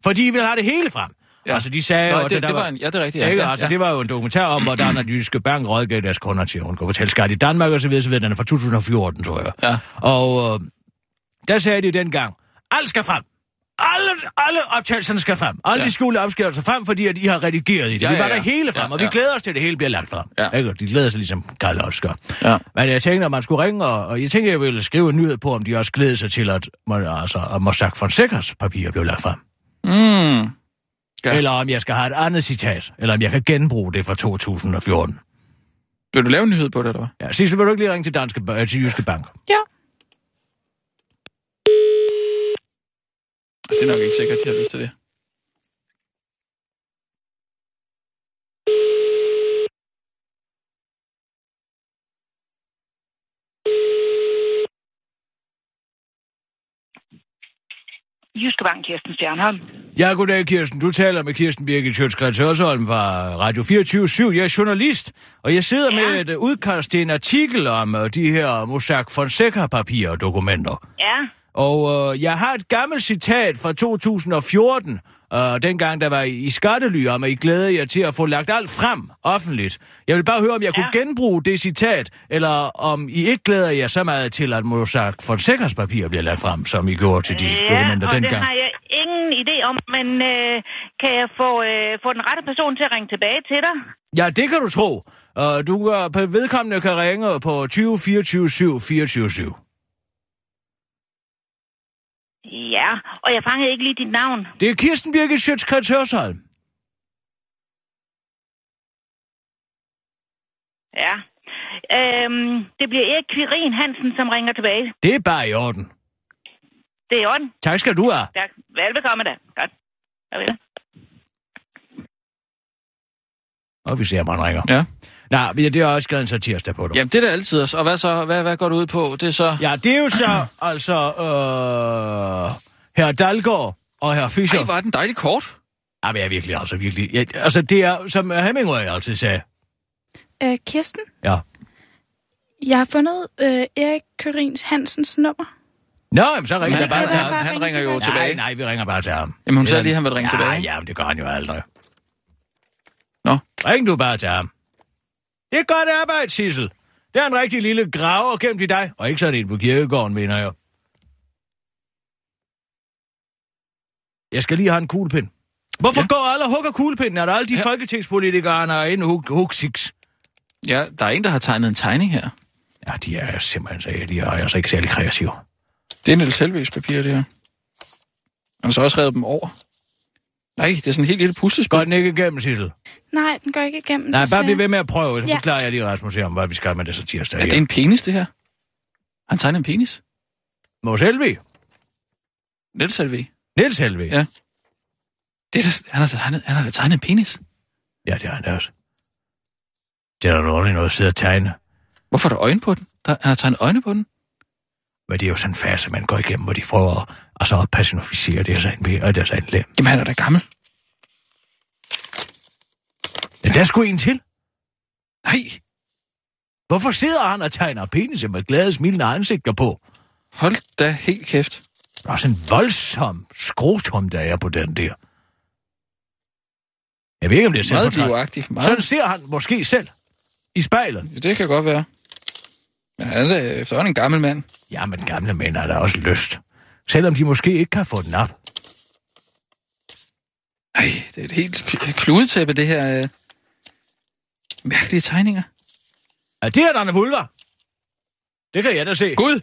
fordi de ville have det hele frem. Ja. Altså, de sagde... Nå, det, det, der det var en, ja, det er rigtigt. Ja, ikke? Ja, altså, ja. Det var jo en dokumentar om, hvordan at Jyske Bank rådgav deres kunder til, at hun kunne betale skat i Danmark og så videre, så videre. Den er fra to tusind og fjorten, tror jeg. Ja. Og øh, der sagde de dengang, alt skal frem. Alle, alle optagelserne skal frem. Alle ja. de skjulte opskrifter frem, fordi at I har redigeret i det. Ja, vi var ja, ja. der hele frem, ja, ja. og vi glæder os til, at det hele bliver lagt frem. Ja. Ikke? De glæder sig ligesom Karl Oskar. Ja. Men jeg tænkte, at man skulle ringe, og, og jeg tænkte, at jeg ville skrive en nyhed på, om de også glæder sig til, at, altså, at Mossack Fonsecas papirer blev lagt frem. Mm. Ja. Eller om jeg skal have et andet citat, eller om jeg kan genbruge det fra to tusind og fjorten. Vil du lave en nyhed på det, eller hvad? Ja, Sissel, vil du ikke lige ringe til, Danske, øh, til Jyske Bank? Ja. Det er nok ikke sikkert, at de har lyst til det. Jyske Bank, Kirsten Stjernholm. Ja, goddag, Kirsten. Du taler med Kirsten Birgit Schiøtz Kretz Hørsholm fra Radio fireogtyve syv. Jeg er journalist, og jeg sidder ja. med et udkast til en artikel om de her Mossack Fonseca-papirer og dokumenter. Ja. Og øh, jeg har et gammelt citat fra to tusind og fjorten, øh, dengang der var I, i Skattely, om at I glæder jer til at få lagt alt frem offentligt. Jeg vil bare høre, om jeg ja. kunne genbruge det citat, eller om I ikke glæder jer så meget til, at Mossack Fonsecas papirer bliver lagt frem, som I gjorde til de ja, dokumenter dengang. Ja, og det har jeg ingen idé om, men øh, kan jeg få, øh, få den rette person til at ringe tilbage til dig? Ja, det kan du tro. Uh, du uh, vedkommende kan ringe på tyve fireogtyve syv fireogtyve syv. Ja, og jeg fangede ikke lige dit navn. Det er Kirsten Birgit Schiøtz Kretz Hørsholm. Ja. Øhm, det bliver Erik Quirin Hansen, som ringer tilbage. Det er bare i orden. Det er i orden. Tak skal du have. Tak. Velbekomme da. Godt. Og vi ser, man ringer. Ja. Nej, det er også skrevet en satirste på dig. Jamen, det er det altid. Og hvad så? Hvad, hvad går du ud på? Det er så... Ja, det er jo så, altså, øh, herr Dahlgaard og herr Fischer. Ej, var den dejlig kort? Jamen, jeg er virkelig, altså virkelig. Jeg, altså, det er, som Hemingway altid sagde. Øh, Kirsten? Ja? Jeg har fundet øh, Erik Quirin Hansens nummer. Nå, jamen, så ringer jeg bare til ham. Bare han ringer jo nej, tilbage. Nej, vi ringer bare til ham. Jamen, hun sagde lige, han vil ringe ja, tilbage. Ja, jamen, det gør han jo aldrig. Nå, ring du bare til ham. Det er godt arbejde, Sissel. Det er en rigtig lille graver gemt i dig. Og ikke sådan en på kirkegården, mener jeg. Jeg skal lige have en kuglepind. Hvorfor ja. går alle og hugger kuglepinden? Er der alle de ja. folketingspolitikere, der er inde og hugsiks? Ja, der er en, der har tegnet en tegning her. Ja, de er simpelthen så... De er altså ikke særlig kreative. Det er en lille selvvægspapir, det her. Han har så også revet dem over. Nej, det er sådan en helt lille puslespil. Går den ikke igennem, Sissel? Nej, den går ikke igennem. Nej, bare bliv ved med at prøve, så ja. forklarer jeg lige Rasmus her om, hvad vi skal med det så tirsdag. Ja, det er en penis, det her. Han tegner en penis. Mos Helvig. Niels Helvig. Niels Helvig? Ja. Det er, han, har, han, har, han har tegnet en penis. Ja, det har han da også. Det er der ordentligt noget at sidde og tegne. Hvorfor er der øjne på den? Der, han har tegnet øjne på den. Men det er jo sådan en fase, man går igennem, hvor de prøver at, og så at personificere deres egen ben og deres egen lem. Jamen, han er da gammel. Ja, der skulle en til. Nej. Hvorfor sidder han og tegner peniser med glade, smilende ansigter på? Hold da helt kæft. Der er sådan en voldsom skrotum, der er på den der. Jeg ved ikke, om det er selvfortrækt. Meget... Sådan ser han måske selv i spejlet. Ja, det kan godt være. Men han er da efterhånden en gammel mand. Ja, men gamle mænd har da også lyst. Selvom de måske ikke kan få den op. Ej, det er et helt kludetæppe, det her øh, mærkelige tegninger. Ja, det her, der er en vulva. Det kan jeg da se. Gud!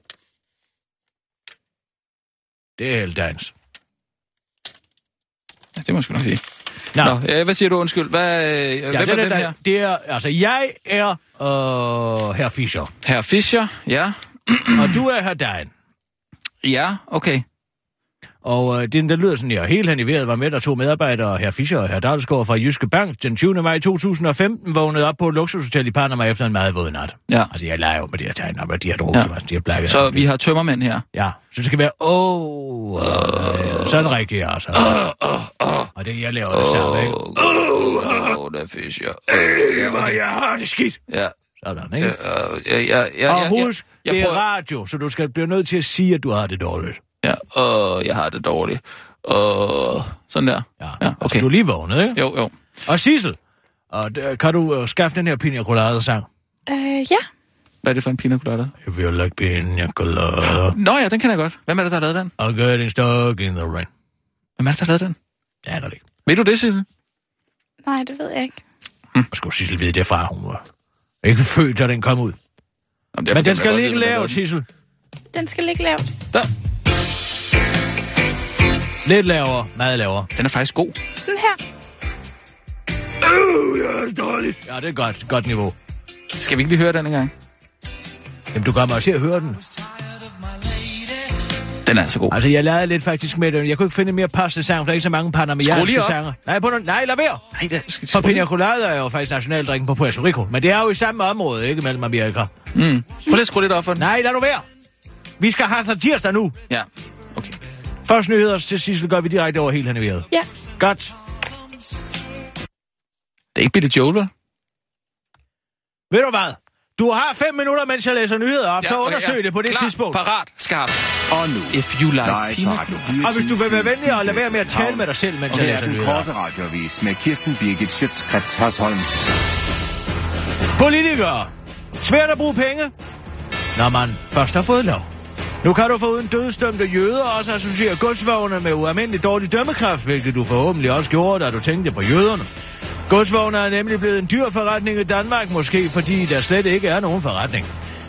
Det er heldans. Ja, det må jeg sgu nok sige. Nå, Nå øh, hvad siger du? Undskyld. Hvad, øh, ja, hvem det, er det, hvem her? Det er, altså, jeg er øh, herr Fischer. Herr Fischer, ja. Og du er herr Dein. Ja, okay. Og øh, den der lyder sådan, jeg helt hen i vejret var med, der to medarbejdere, herr Fischer og herr Dalsgaard fra Jyske Bank, den tyvende maj to tusind og femten, vågnede op på et luksushotel i Panama efter en meget våd nat. Ja. Altså, jeg leger jo med de her tegn op, og de her droger, ja. de her blækker. Så vi har tømmermænd her. Ja, så det skal være, åh, oh, øh, sådan rigtigt, altså. Uh, uh, uh. Og det, jeg laver det samme, ikke? Åh, åh, der Fischer. Øh, hvor jeg har det skidt. Ja. Sådan, ikke? Ja, ja, ja. Og husk, det er radio, så du skal blive nødt til at sige, at du har det dårligt. Ja, og jeg har det dårligt. Og sådan der. Ja, ja okay. Altså, du er lige vågnet, ikke? Jo, jo. Og Sissel, og kan du skaffe den her pina colada-sang? Øh, ja. Hvad er det for en pina colada? If you like pina colada. Nå ja, den kender jeg godt. Hvem er det, der har lavet den? I'm getting stuck in the rain. Hvem er det, der har lavet den? Ja, der er det ikke. Ved du det, Sissel? Nej, det ved jeg ikke. Hm. Og skulle Sissel vide det fra, hun var ikke født, da den kom ud. Jamen, derfor, men den skal ligge lavt, Sissel. Den skal ligge lavt. Der. Lidt lavere, meget lavere. Den er faktisk god. Sådan her. Øh, ja, det er dårligt. Ja, det er godt, godt niveau. Skal vi ikke lige høre den engang? Jamen, du gør mig til at høre den. Den er altså god. Altså, jeg lavede lidt faktisk med den. Jeg kunne ikke finde mere passende sang, for der er ikke så mange panamerianske sanger. Nej, på nogen. Nej, lad være. Nej, der skal for pina colada er jo faktisk nationaldrikken på Puerto Rico. Men det er jo i samme område, ikke mellem Amerika. Mm. Prøv at skrue lidt op for den. Nej, lad nu være. Vi skal have en tirsdag nu. Ja, okay. Først nyheder til Sissel gør vi direkte over helt herneveret. Ja. Godt. Det er ikke Billy Joel, vel? Ved du hvad? Du har fem minutter, mens jeg læser nyheder op, ja, så undersøg ja. det på det Klar, tidspunkt. Parat, skarp. Og nu. If you like Nej, pina. Radio. Og hvis du vil være venlig og lade være med at tale med dig selv, mens jeg læser nyheder. Og her er den korte radioavis med Kirsten Birgit Schiøtz Kretz Hørsholm. Politikere. Svært at bruge penge, når man først har fået lov. Nu kan du foruden dødsdømte jøder også associere godsvogne med ualmindelig dårlig dømmekraft, hvilket du forhåbentlig også gjorde, da du tænkte på jøderne. Godsvogne er nemlig blevet en dyr forretning i Danmark, måske fordi der slet ikke er nogen forretning.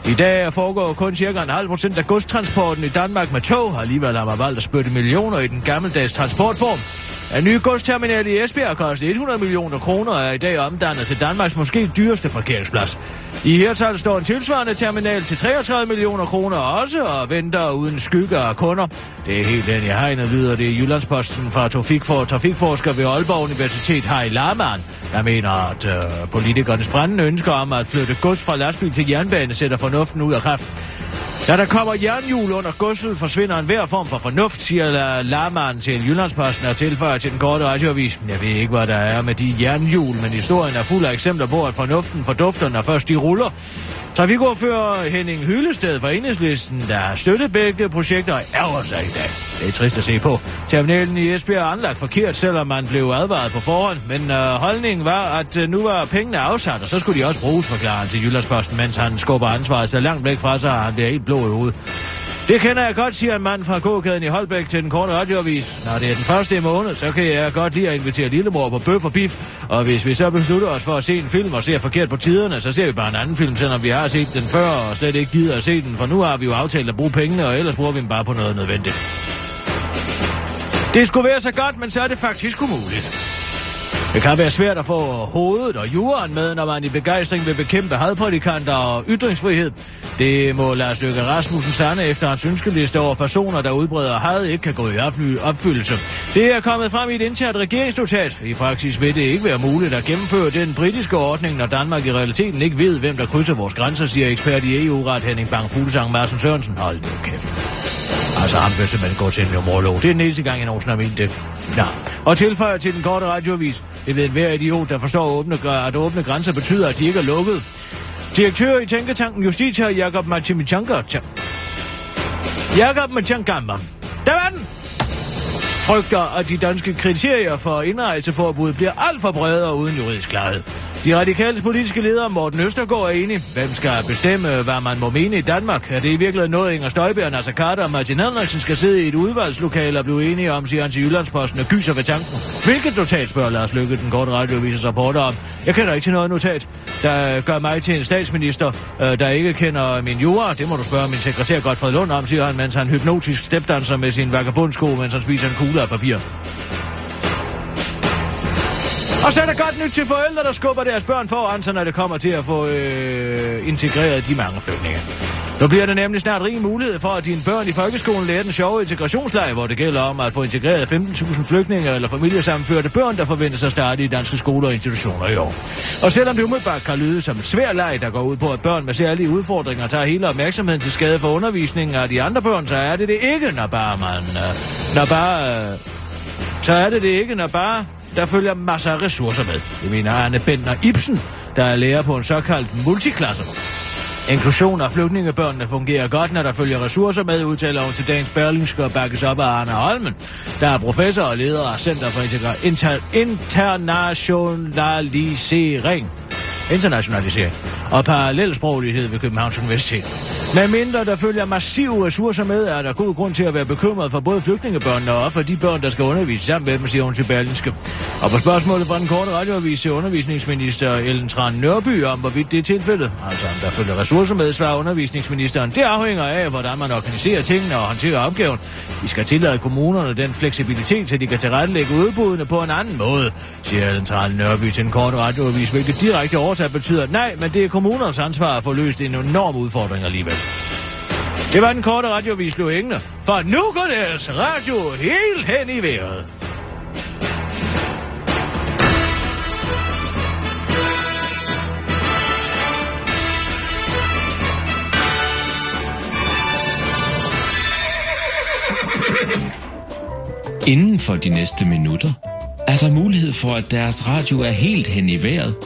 I dag foregår kun cirka en halv procent af godstransporten i Danmark med tog, og alligevel har man valgt at spytte millioner i den gammeldags transportform. En ny godsterminal i Esbjerg koster hundrede millioner kroner og er i dag omdannet til Danmarks måske dyreste parkeringsplads. I Hertal står en tilsvarende terminal til treogtredive millioner kroner også og venter uden skygge af kunder. Det er helt ind i hegnet, lyder det i Jyllands Posten fra trafikfor- trafikforsker ved Aalborg Universitet, Harry Larmann. Jeg mener, at øh, politikernes brændende ønsker om at flytte gods fra lastbil til jernbane sætter fornuften ud af kraft. Da der kommer jernhjul under godset, forsvinder enhver form for fornuft, siger Larmann til Jyllandsposten og tilføjer til den korte radioavis. Jeg ved ikke, hvad der er med de jernhjul, men historien er fuld af eksempler på, at fornuften fordufter, når først de ruller. Trafikordfører Henning Hyllested fra Enhedslisten, der har støttet begge projekter, ærger sig i dag. Det er trist at se på. Terminalen i Esbjerg er anlagt forkert, selvom man blev advaret på forhånd. Men øh, holdningen var, at øh, nu var pengene afsat, og så skulle de også bruges, forklarer han til Jyllandsposten, mens han skubber ansvaret så langt væk fra sig, og han bliver helt blå i hovedet. Det kender jeg godt, siger en mand fra gågaden i Holbæk til den korte radioavis. Når det er den første i måned, så kan jeg godt lide at invitere lillemor på bøf og bif. Og hvis vi så beslutter os for at se en film og ser forkert på tiderne, så ser vi bare en anden film, selvom vi har set den før og slet ikke gider at se den. For nu har vi jo aftalt at bruge pengene, og ellers bruger vi dem bare på noget nødvendigt. Det skulle være så godt, men så er det faktisk umuligt. Det kan være svært at få hovedet og jorden med, når man i begejstring vil bekæmpe hadprædikanter og ytringsfrihed. Det må Lars Løkke Rasmussen sande efter hans ønskeliste over personer, der udbreder had, ikke kan gå i opfyldelse. Det er kommet frem i et internt regeringsnotat. I praksis vil det ikke være muligt at gennemføre den britiske ordning, når Danmark i realiteten ikke ved, hvem der krydser vores grænser, siger ekspert i E U-ret Henning Bang Fuglsang Madsen Sørensen. Hold nu kæft. Altså, han vil simpelthen gå til en jomorlov. Det er den næste gang, jeg nogensinde har ment det. Nå. Og tilføjer til den korte radioavis. Det ved hver idiot, der forstår, at åbne, at åbne grænser betyder, at de ikke er lukket. Direktør i Tænketanken Justitia, Jakob Matimitanka. Jakob Matimitanka. Der var den! Frygter, at de danske kriterier for indrejseforbud bliver alt for brede og uden juridisk klarhed. De radikale politiske ledere Morten Østergaard er enig. Hvem skal bestemme, hvad man må mene i Danmark? Er det i virkeligheden noget, Inger Støjberg, Nasser Carter og Martin Henriksen skal sidde i et udvalgslokale og blive enige om, siger han til Jyllandsposten og gyser ved tanken. Hvilket notat, spørger Lars Løkke, den korte radioavises rapporter om. Jeg kender ikke til noget notat, der gør mig til en statsminister, der ikke kender min jura. Det må du spørge min sekretær Godfred Lund om, siger han, mens han hypnotisk stepdanser med sin vagabundsko, mens han spiser en kugle af papir. Og så er der godt nyt til forældre, der skubber deres børn foran sig, når det kommer til at få øh, integreret de mange flygtninge. Nu bliver det nemlig snart rig mulighed for, at dine børn i folkeskolen lærer den sjove integrationsleje, hvor det gælder om at få integreret femten tusind flygtninge eller familiesammenførte børn, der forventes at starte i danske skoler og institutioner i år. Og selvom det umiddelbart kan lyde som et svær leg, der går ud på, at børn med særlige udfordringer tager hele opmærksomheden til skade for undervisningen af de andre børn, så er det det ikke, når bare man... Når bare... Så er det det ikke, når bare... Der følger masser af ressourcer med. Det mener Arne Bentner Ibsen, der er lærer på en såkaldt multiklasse. Inklusion af flygtningebørnene fungerer godt, når der følger ressourcer med, udtaler hun til dagens Berlingske og bakkes op af Arne Holmen, der er professor og leder af Center for Integra- Inter- Internationalisering. internationalisering og parallelsproglighed ved Københavns Universitet. Med mindre der følger massive ressourcer med, er der god grund til at være bekymret for både flygtningebørnene og for de børn, der skal undervise sammen med dem, siger hun til Berlingske. Og på spørgsmålet fra den korte radioavis til undervisningsminister Ellen Tran Nørby om, hvorvidt det er tilfældet, altså om der følger ressourcer med, svarer undervisningsministeren, det afhænger af, hvordan man organiserer tingene og håndterer opgaven. Vi skal tillade kommunerne den fleksibilitet, så de kan tilrettelægge udbuddene på en anden måde, siger Ellen Tran Nørby til den korte radioavis, hvilket direkte oversat betyder nej, men det er kommunernes ansvar at få løst en enorm udfordring alligevel. Det var den korte radioavis, Løv Engene, for nu går deres radio helt hen i vejret. Inden for de næste minutter er der mulighed for, at deres radio er helt hen i vejret.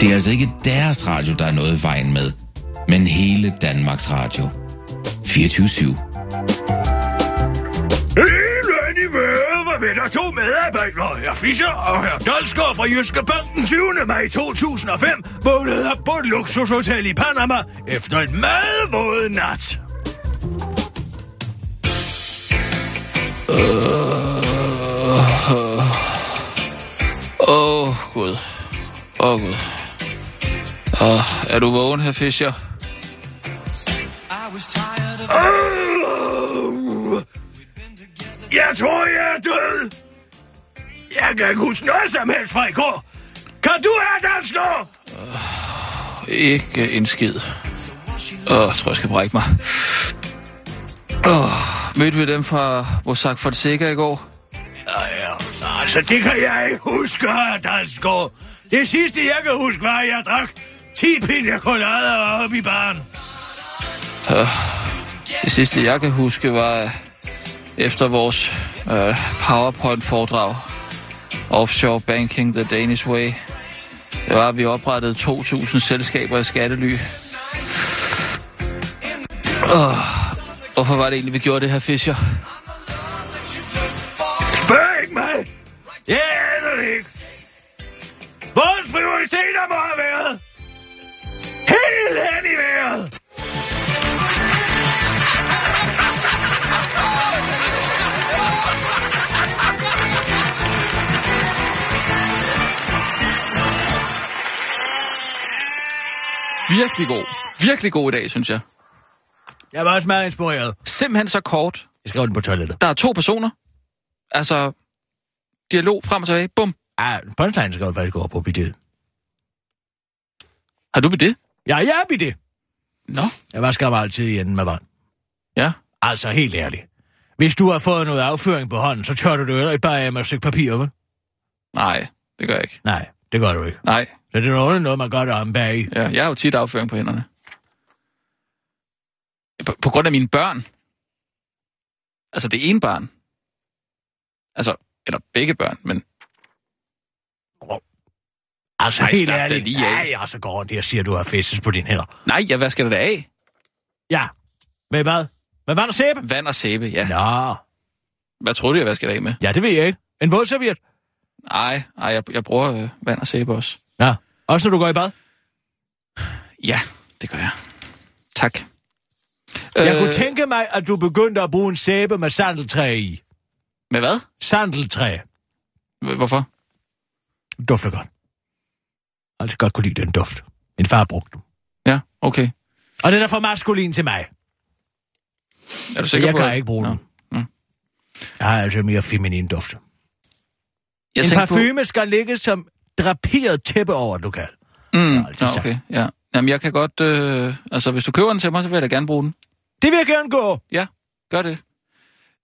Det er altså ikke deres radio, der er noget i vejen med, men hele Danmarks Radio. fireogtyve syv. Hele hen i vejret var med der to medarbejdere, herr Fischer og herr Dalsgaard fra Jyske Banken tyvende maj to tusind og fem, vågnede op på et luksushotel i Panama efter en meget våd nat. Åh, Gud. Åh, Gud. Åh, er du vågen, herr Fischer? Oh, jeg tror, jeg er død. Jeg kan ikke huske noget som helst fra i går. Kan du have dansk nu? Uh, ikke en skid. Åh, oh, jeg tror, jeg skal brække mig. Oh, mødte vi dem fra Mossack Fonseca i går? Ah, ja. Altså, det kan jeg ikke huske, dansk. Det sidste, jeg kan huske, var, at jeg drak ti pina colader oppe i baren. Uh, det sidste, jeg kan huske, var uh, efter vores uh, PowerPoint-foredrag, Offshore Banking the Danish Way, det var, at vi oprettede to tusind selskaber i skattely. Uh, hvorfor var det egentlig, vi gjorde det her, Fischer? Spørg ikke mig! Jeg aner det ikke! Vores prioriteter må have været helt hen i vejret. Virkelig god. Virkelig god i dag, synes jeg. Jeg var også meget inspireret. Simpelthen så kort. Jeg skrev den på toilettet. Der er to personer. Altså, dialog frem og tilbage. Bum. Ah, punchline skal jo faktisk over på bidet. Har du bidet? Ja, jeg er bidet. Nå? Jeg vasker mig altid i enden med vand. Ja? Altså, helt ærligt. Hvis du har fået noget afføring på hånden, så tør du det ikke bare af med et stykke papir, vel? Nej, det gør jeg ikke. Nej, det gør du ikke. Nej. Så det er noget, noget man gør deromme bag i. Ja, jeg har jo tit afføring på hænderne. På, på grund af mine børn. Altså, det ene barn. Altså, eller begge børn, men... Altså, nej, helt ærligt. Lige af. Nej, og så går det og siger, at du har fæsses på dine hænder. Nej, ja, hvad skal det da af? Ja. Med hvad? Med vand og sæbe? Vand og sæbe, ja. Nå. Hvad tror du, jeg vasker det af med? Ja, det ved jeg ikke. En vådserviet? Nej, nej, jeg, jeg bruger øh, vand og sæbe også. Ja. Også når du går i bad? Ja, det gør jeg. Tak. Jeg øh... kunne tænke mig, at du begyndte at bruge en sæbe med sandeltræ i. Med hvad? Sandeltræ. Hvorfor? Dufter godt. Altså godt kunne lide den duft. Min far brugte den. Ja, okay. Og den er for maskulin til mig. Er du sikker jeg på det? Jeg kan ikke bruge no. den. Mm. Jeg har altså mere feminin duft. Jeg en parfume på... skal ligge som draperet tæppe over et lokal. Mm. Ja, ah, okay, ja. Jamen, jeg kan godt... Øh, altså, hvis du køber den til mig, så vil jeg da gerne bruge den. Det vil jeg gerne gå! Ja, gør det.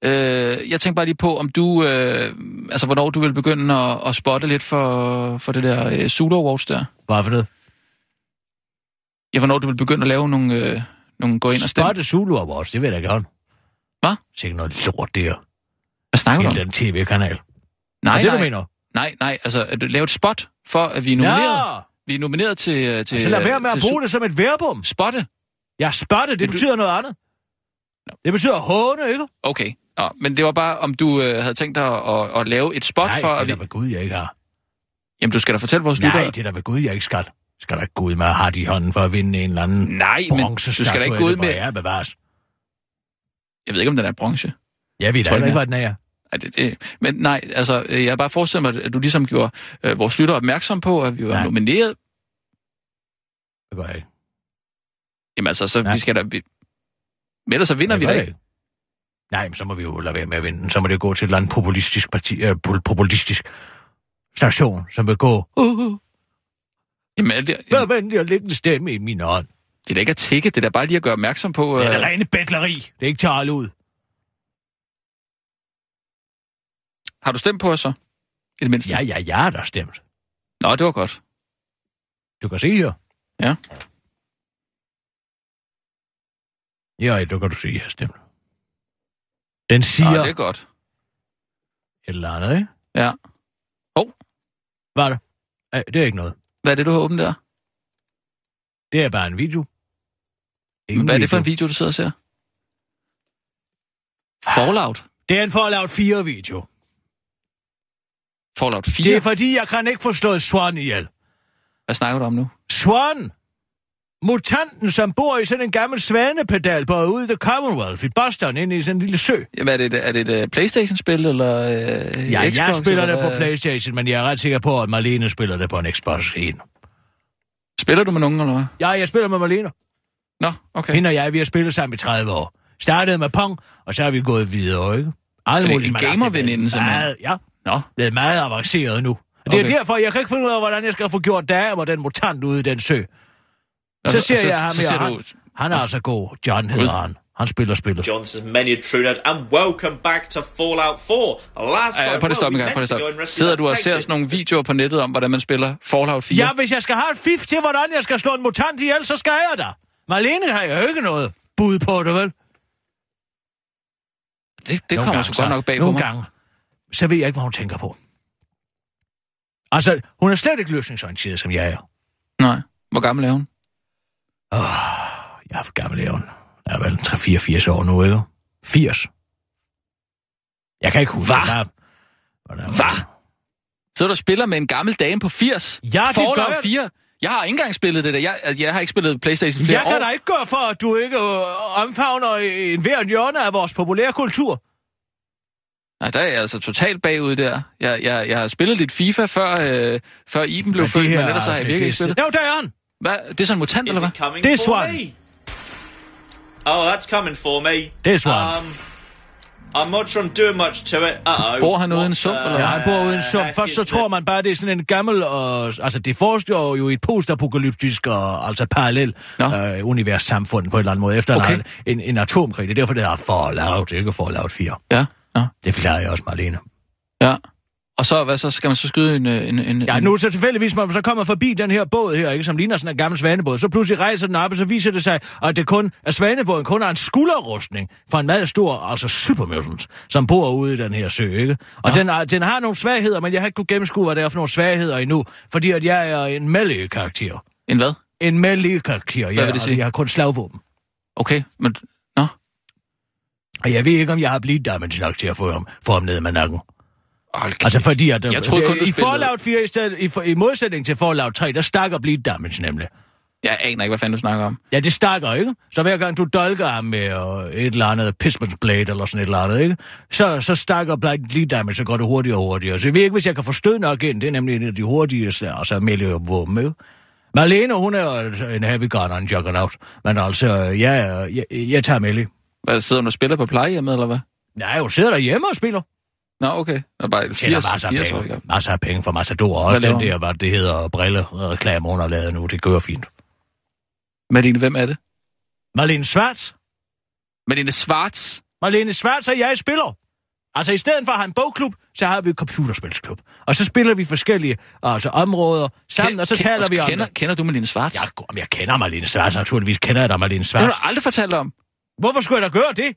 Øh, jeg tænkte bare lige på, om du... Øh, altså, hvornår du vil begynde at, at spotte lidt for, for det der øh, Zulu Awards der. Hvad for det? Ja, hvornår du vil begynde at lave nogle... Øh, nogle gå ind og stemme. Spotte Zulu Awards, det vil jeg da gerne. Hvad? Sikkert noget lort der. Hvad snakker du om? I den tv-kanal. Nej, det, nej. Du mener? Nej, nej, altså, at lave et spot for, at vi er nomineret... Ja! Vi er nomineret til... til altså lad være med at bruge det som et verbum. Spotte? Ja, spotte, det, det betyder du... noget andet. No. Det betyder håne, ikke? Okay, nå, men det var bare, om du øh, havde tænkt dig at, at, at lave et spot nej, for... Nej, det er vi... der ved Gud, jeg ikke har. Jamen, du skal da fortælle vores lyttere... Nej, lytter... det er der ved Gud, jeg ikke skal. Skal der ikke gå ud med at have de hånden for at vinde en eller anden... Nej, men du skal da ikke gå ud med... Jeg, jeg ved ikke, om den er bronze. Jeg ved da ikke, hvad den er. Det, det, men nej, altså, jeg bare forestiller mig, at du ligesom gjorde øh, vores lytter opmærksom på, at vi var nej. nomineret. Det gør jeg ikke. Jamen altså, så nej. vi skal da... Vi... Men så vinder vi da ikke. Nej, men så må vi jo lade være med at vinde. Så må det gå til et eller andet populistisk, parti, øh, populistisk station, som vil gå... Uh-huh. Jamen, er det, jamen... Hvad venter jeg at lægge en stemme i min hånd? Det er da ikke at tække, det er da bare lige at gøre opmærksom på... Øh... Det er da rene betleri. Det er ikke til at holde ud. Har du stemt på os så? I det mindste? Ja, ja, jeg har da stemt. Nå, det var godt. Du kan se her. Ja. Ja, det kan du se, jeg har stemt. Den siger... Nå, det er godt. Et eller andet, ikke? Ja. Åh. Oh. Hvad er det? Ej, det er ikke noget. Hvad er det, du har åbnet der? Det er bare en video. Ingen Men hvad video. Er det for en video, du sidder og ser? Fallout? Det er en Fallout fire video. Fallout fire? Det er fordi, jeg kan ikke forstå Swan ihjel. Hvad snakker du om nu? Swan! Mutanten, som bor i sådan en gammel svanepedal på ude i The Commonwealth i Boston, inde i sådan en lille sø. Jamen, er det et, er det et uh, Playstation-spil, eller uh, ja, Xbox, jeg spiller eller, det på Playstation, men jeg er ret sikker på, at Marlene spiller det på en Xbox en. Spiller du med nogen, eller hvad? Ja, jeg spiller med Marlene. Nå, okay. Hende og jeg, vi har spillet sammen i tredive år. Startede med Pong, og så har vi gået videre, ikke? Aldrig muligt, en gamerveninde, simpelthen? Ja, nå, det er meget avanceret nu. Og det okay. er derfor, jeg kan ikke finde ud af, hvordan jeg skal få gjort der og den mutant ude i den sø. Så altså, ser altså, jeg ham her. Han, han er altså god. John hedder han. Han spiller spillet. Johnson's menu TrueNet, and welcome back to Fallout four. Last time, uh, på det stop, well, we stop. Sidder du og ser sådan nogle videoer på nettet om, hvordan man spiller Fallout fire? Ja, hvis jeg skal have et fif til, hvordan jeg skal slå en mutant ihjel, så skal jeg da. Marlene har jeg jo ikke noget bud på det, vel? Det, det kommer så godt nok bag på mig. Nogle gange, så ved jeg ikke, hvad hun tænker på. Altså, hun er slet ikke løsningsorienteret, som jeg er. Nej. Hvor gammel er hun? Åh, oh, jeg er for gammel er hun. Jeg er vel tre-fireogfirs år nu, ikke? firs. Jeg kan ikke huske. Hvad? Hvad? Så du spiller med en gammel dame på firs? Ja, det gør jeg. fire. Jeg har ikke engang spillet det der. Jeg, jeg har ikke spillet Playstation flere år. Jeg kan da ikke gøre for, at du ikke omfavner en hver hjørne af vores populære kultur. Nej, der er jeg altså totalt bagud der. Jeg, jeg, jeg har spillet lidt FIFA, før, øh, før Iben blev født, men ellers har jeg virkelig ikke spillet. Jo, der er han! Hvad? Det er sådan en mutant, eller hvad? Det er Swan. Oh, that's coming for me. Det er Swan. Um, I'm not sure I'm doing much to it. Uh-oh. Bor han ude i en sump, eller? Ja, han bor ude i en sump. Først så tror man bare, det er sådan en gammel... Og, altså, det forestår jo i et postapokalyptisk og altså parallel øh, univers-samfund på en eller anden måde. Efter okay. en, en, en atomkrig. Det er derfor, det hedder Fallout, ikke Fallout fire. Ja. Ja. Det forklarer jeg også, Marlene. Ja. Og så, hvad så? Skal man så skyde en... en, en ja, nu så tilfældigvis, når man så kommer forbi den her båd her, ikke, som ligner sådan en gammel svanebåd, så pludselig rejser den op, og så viser det sig, at det kun er svanebåden, kun er en skulderrustning fra en meget stor, altså supermutant, som bor ude i den her sø, ikke? Og ja. den, er, den har nogle svagheder, men jeg har ikke kunnet gennemskue, hvad det er for nogle svagheder endnu, fordi at jeg er en melee-karakter. En hvad? En melee-karakter, ja, hvad vil det jeg har kun slagvåben. Okay, men... Nå? Og jeg ved ikke, om jeg har blevet damage nok til at få ham, få ham ned med nakken. Okay. Altså fordi, at... Jeg troede, det, kun, du I Fallout fire, i, stedet, i, for, i modsætning til Fallout tre, der stakker bleed damage nemlig. Jeg aner ikke, hvad fanden du snakker om. Ja, det stakker, ikke? Så hver gang du dolker ham med øh, et eller andet Pismans Blade eller sådan et eller andet, ikke? Så, så stakker bleed damage, så går det hurtigere og hurtigere. Så jeg ved ikke, hvis jeg kan få stød nok ind. Det er nemlig en af de hurtigeste, altså melee-våben, ikke? Marlene, hun er en heavy gun og en juggernaut. Men altså, jeg, jeg, jeg tager melee. Hvad, sidder hun og spiller på plejehjemmet, eller hvad? Nej, hun sidder derhjemme og spiller. Nå, okay. Bare tjener masser af penge. Masser af penge for Matador. Også den der, hvad det hedder, brillereklamer, hun har lavet nu. Det gør fint. Marlene, hvem er det? Marlene Swartz. Marlene Swartz? Marlene Swartz og jeg spiller. Altså, i stedet for at have en bogklub, så har vi et computerspilsklub. Og så spiller vi forskellige altså, områder sammen, Ken, og så kend, taler vi om kender, kender du Marlene Swartz? Jeg, jeg kender Marlene Swartz, naturligvis kender jeg da Marlene Swartz. Det har du aldrig fortalt om. Hvorfor skulle jeg da gøre det?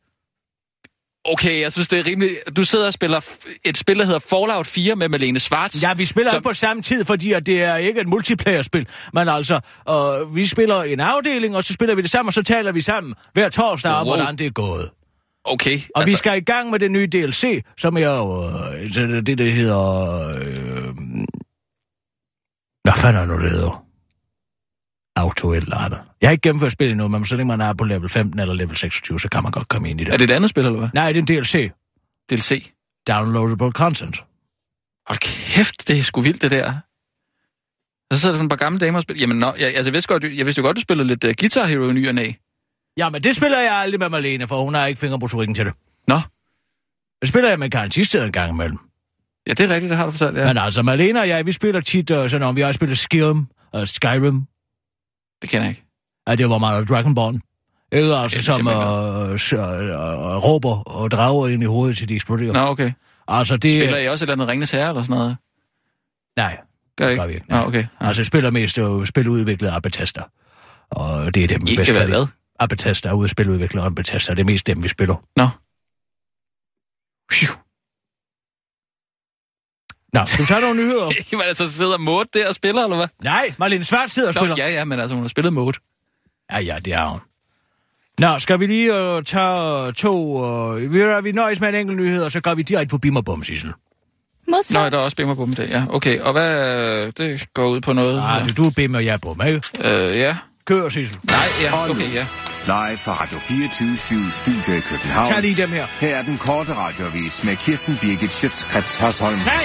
Okay, jeg synes, det er rimeligt. Du sidder og spiller et spil, der hedder Fallout fire med Marlene Swartz. Ja, vi spiller som... ikke på samme tid, fordi det er ikke et multiplayer-spil. Men altså, øh, vi spiller en afdeling, og så spiller vi det sammen, og så taler vi sammen hver torsdag om, wow. hvordan det er gået. Okay. Og altså... vi skal i gang med det nye D L C, som er jo øh, det, der hedder... Øh... Hvad fanden er nu, det hedder? Auto-el eller andet. Jeg har ikke gennemført spillet endnu, men så længe man er på level femten eller level seksogtyve, så kan man godt komme ind i det. Er det et andet spil, eller hvad? Nej, det er en D L C. D L C? Downloadable content. Hold kæft, det er sgu vildt, det der. Og så sidder der sådan et par gamle damer og spiller. Jamen, nå, jeg, altså, jeg, vidste godt, jeg vidste jo godt, du spillede lidt uh, Guitar Hero i ny og næ. Jamen, det spiller jeg aldrig med Marlene, for hun har ikke fingermotorikken til det. Nå? Det spiller jeg med garantistedet en gang imellem. Ja, det er rigtigt, det har du fortalt, ja. Men altså, Marlene og jeg, vi spiller tit uh, sådan om, vi også spiller Skyrim og Skyrim. Det kender jeg ikke. Ja, det var meget Dragonborn. Ikke altså som øh, øh, råber og drager ind i hovedet til de eksploderer. Nå, okay. Altså, det... Spiller I også et eller andet Ringenes Herre eller sådan noget? Nej, gør det gør vi ikke. Nej. Nå, okay. Ja. Altså, jeg spiller mest øh, spiludviklet af Bethesda. Og det er dem, vi bedst kan lide. Af Bethesda, ude spiludviklet af Bethesda. Det er mest dem, vi spiller. Nå. Phew. Nå, skal vi tage nogle nyheder? Ikke, man altså sidder Maud der og spiller, eller hvad? Nej, Marlene Swartz sidder og spiller. Nå, ja, ja, men altså, hun har spillet Maud. Ja, ja, det er hun. Nå, skal vi lige uh, tage uh, to... Uh, vi, vi nøjes med en enkelt nyhed, og så går vi direkte på Bim og Bum, Sissel. Modtag. Nå, der er også Bim og Bum, det, ja. Okay, og hvad... Uh, det går ud på noget... Nej, du er Bim, og jeg er Bum, ikke? Øh, ja. Kør, Sissel. Nej, ja, okay, ja. Live fra Radio fireogtyve syv Studio i København. Tag lige dem her. Her er den korte radioavis med Kirsten Birgit Schiøtz Kretz Hørsholm. Nej!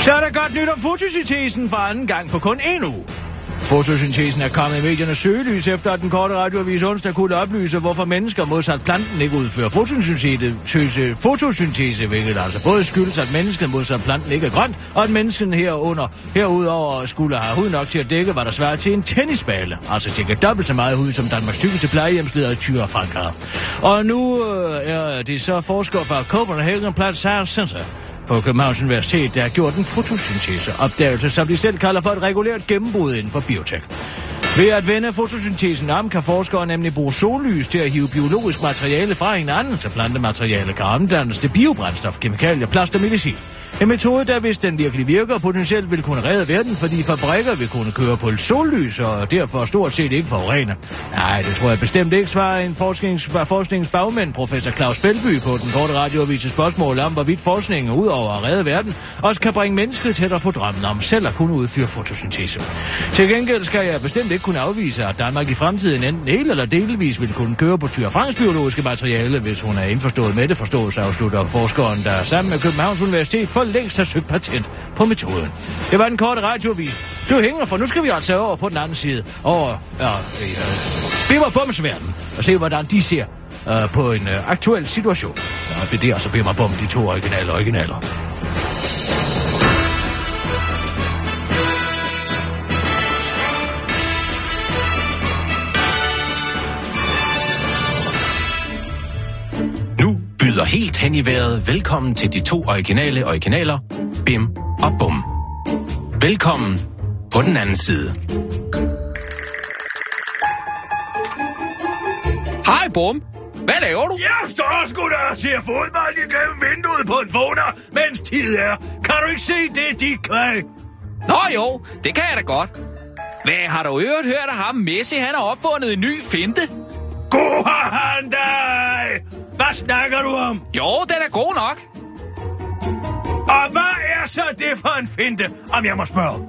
Så er der godt nyt om fotosyntesen for anden gang på kun en uge. Fotosyntesen er kommet i mediernes søgelys, efter at den korte radioavis onsdag kunne oplyse, hvorfor mennesker modsat planten ikke udfører fotosyntese, fotosyntese, hvilket altså både skyldes, at mennesket modsat planten ikke er grønt, og at mennesken herunder, herudover skulle have hud nok til at dække, hvad der svarer til en tennisbale. Altså cirka dobbelt så meget hud, som Danmarks tykkeste plejehjemsleder Thyra Frank har. Og nu øh, er det så forskere fra Copenhagen Plant Science Center på Københavns Universitet, der har gjort en fotosynteseopdagelse, som de selv kalder for et regulært gennembrud inden for biotek. Ved at vende fotosyntesen om, kan forskere nemlig bruge sollys til at hive biologisk materiale fra hinanden, så plantemateriale kan omdannes til biobrændstof, kemikalier, plast og medicin. En metode, der hvis den virkelig virker, potentielt vil kunne redde verden, fordi fabrikker vil kunne køre på et sollys og derfor stort set ikke forurene. Nej, det tror jeg bestemt ikke, svarer en forsknings, forskningsbagmand, professor Claus Oxfeldt, på den korte radioavises spørgsmål om, hvorvidt forskningen ud over at redde verden også kan bringe mennesket tættere på drømmen om selv at kunne udføre fotosyntese. Til gengæld skal jeg bestemt ikke kunne afvise, at Danmark i fremtiden enten helt eller delvis vil kunne køre på Thyra Franks biologiske materiale, hvis hun er indforstået med det, forstås afslutter forskeren, der sammen med Københavns Universitet for længst har søgt patent på metoden. Det var den korte radioavis. Du hænger for, nu skal vi altså over på den anden side, over ja, øh, Bim og Bums verden, og se, hvordan de ser øh, på en øh, aktuel situation. Ja, det er altså Bim og Bum, de to originale originaler. Byder helt hen i vejret velkommen til de to originale originaler, Bim og Bum. Velkommen på den anden side. Hej Bum, hvad laver du? Jeg står sgu da og ser fodbold igennem vinduet på en vogner, mens tid er. Kan du ikke se det, de kan? Nå jo, det kan jeg da godt. Hvad har du øvrigt hørt af ham? Messi, han har opfundet en ny finte. God har han dig! Hvad snakker du om? Jo, den er god nok. Og hvad er så det for en finte, om jeg må spørge?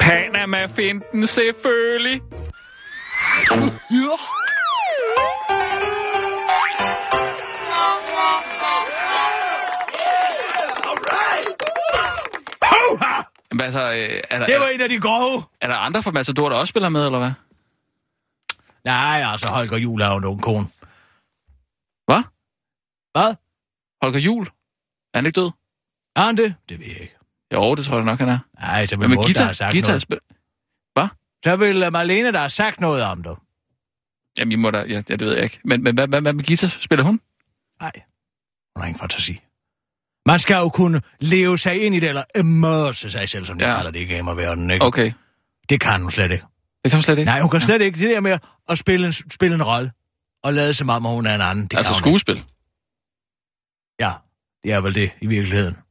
Panama-finten, selvfølgelig. Ja. Jamen, altså, er der, det var en af de grove. Er der andre fra Matador, der også spiller med, eller hvad? Nej, altså Holger Juhl har jo nogen kone. Hvad? Hvad? Holger Juhl? Er han ikke død? Er han det? Det ved jeg ikke. Jo, det tror jeg nok, han er. Nej, så vil Morten, der har sagt Gita, noget. Spil- hvad? Så vil Marlene, der har sagt noget om det. Jamen, I må da, ja, det ved jeg ikke. Men, men hvad, hvad, hvad med Gita? Spiller hun? Nej, hun har ingen fantasi. Man skal jo kunne leve sig ind i det, eller immerse sig selv, som de ja. kalder det i gamerverdenen, ikke? Okay. Det kan hun slet ikke. Det kan hun slet ikke? Nej, hun kan ja. slet ikke. Det der med at spille en, spille en rolle, og lade som om, at hun er en anden. Det altså skuespil? Ikke. Ja, det er vel det i virkeligheden.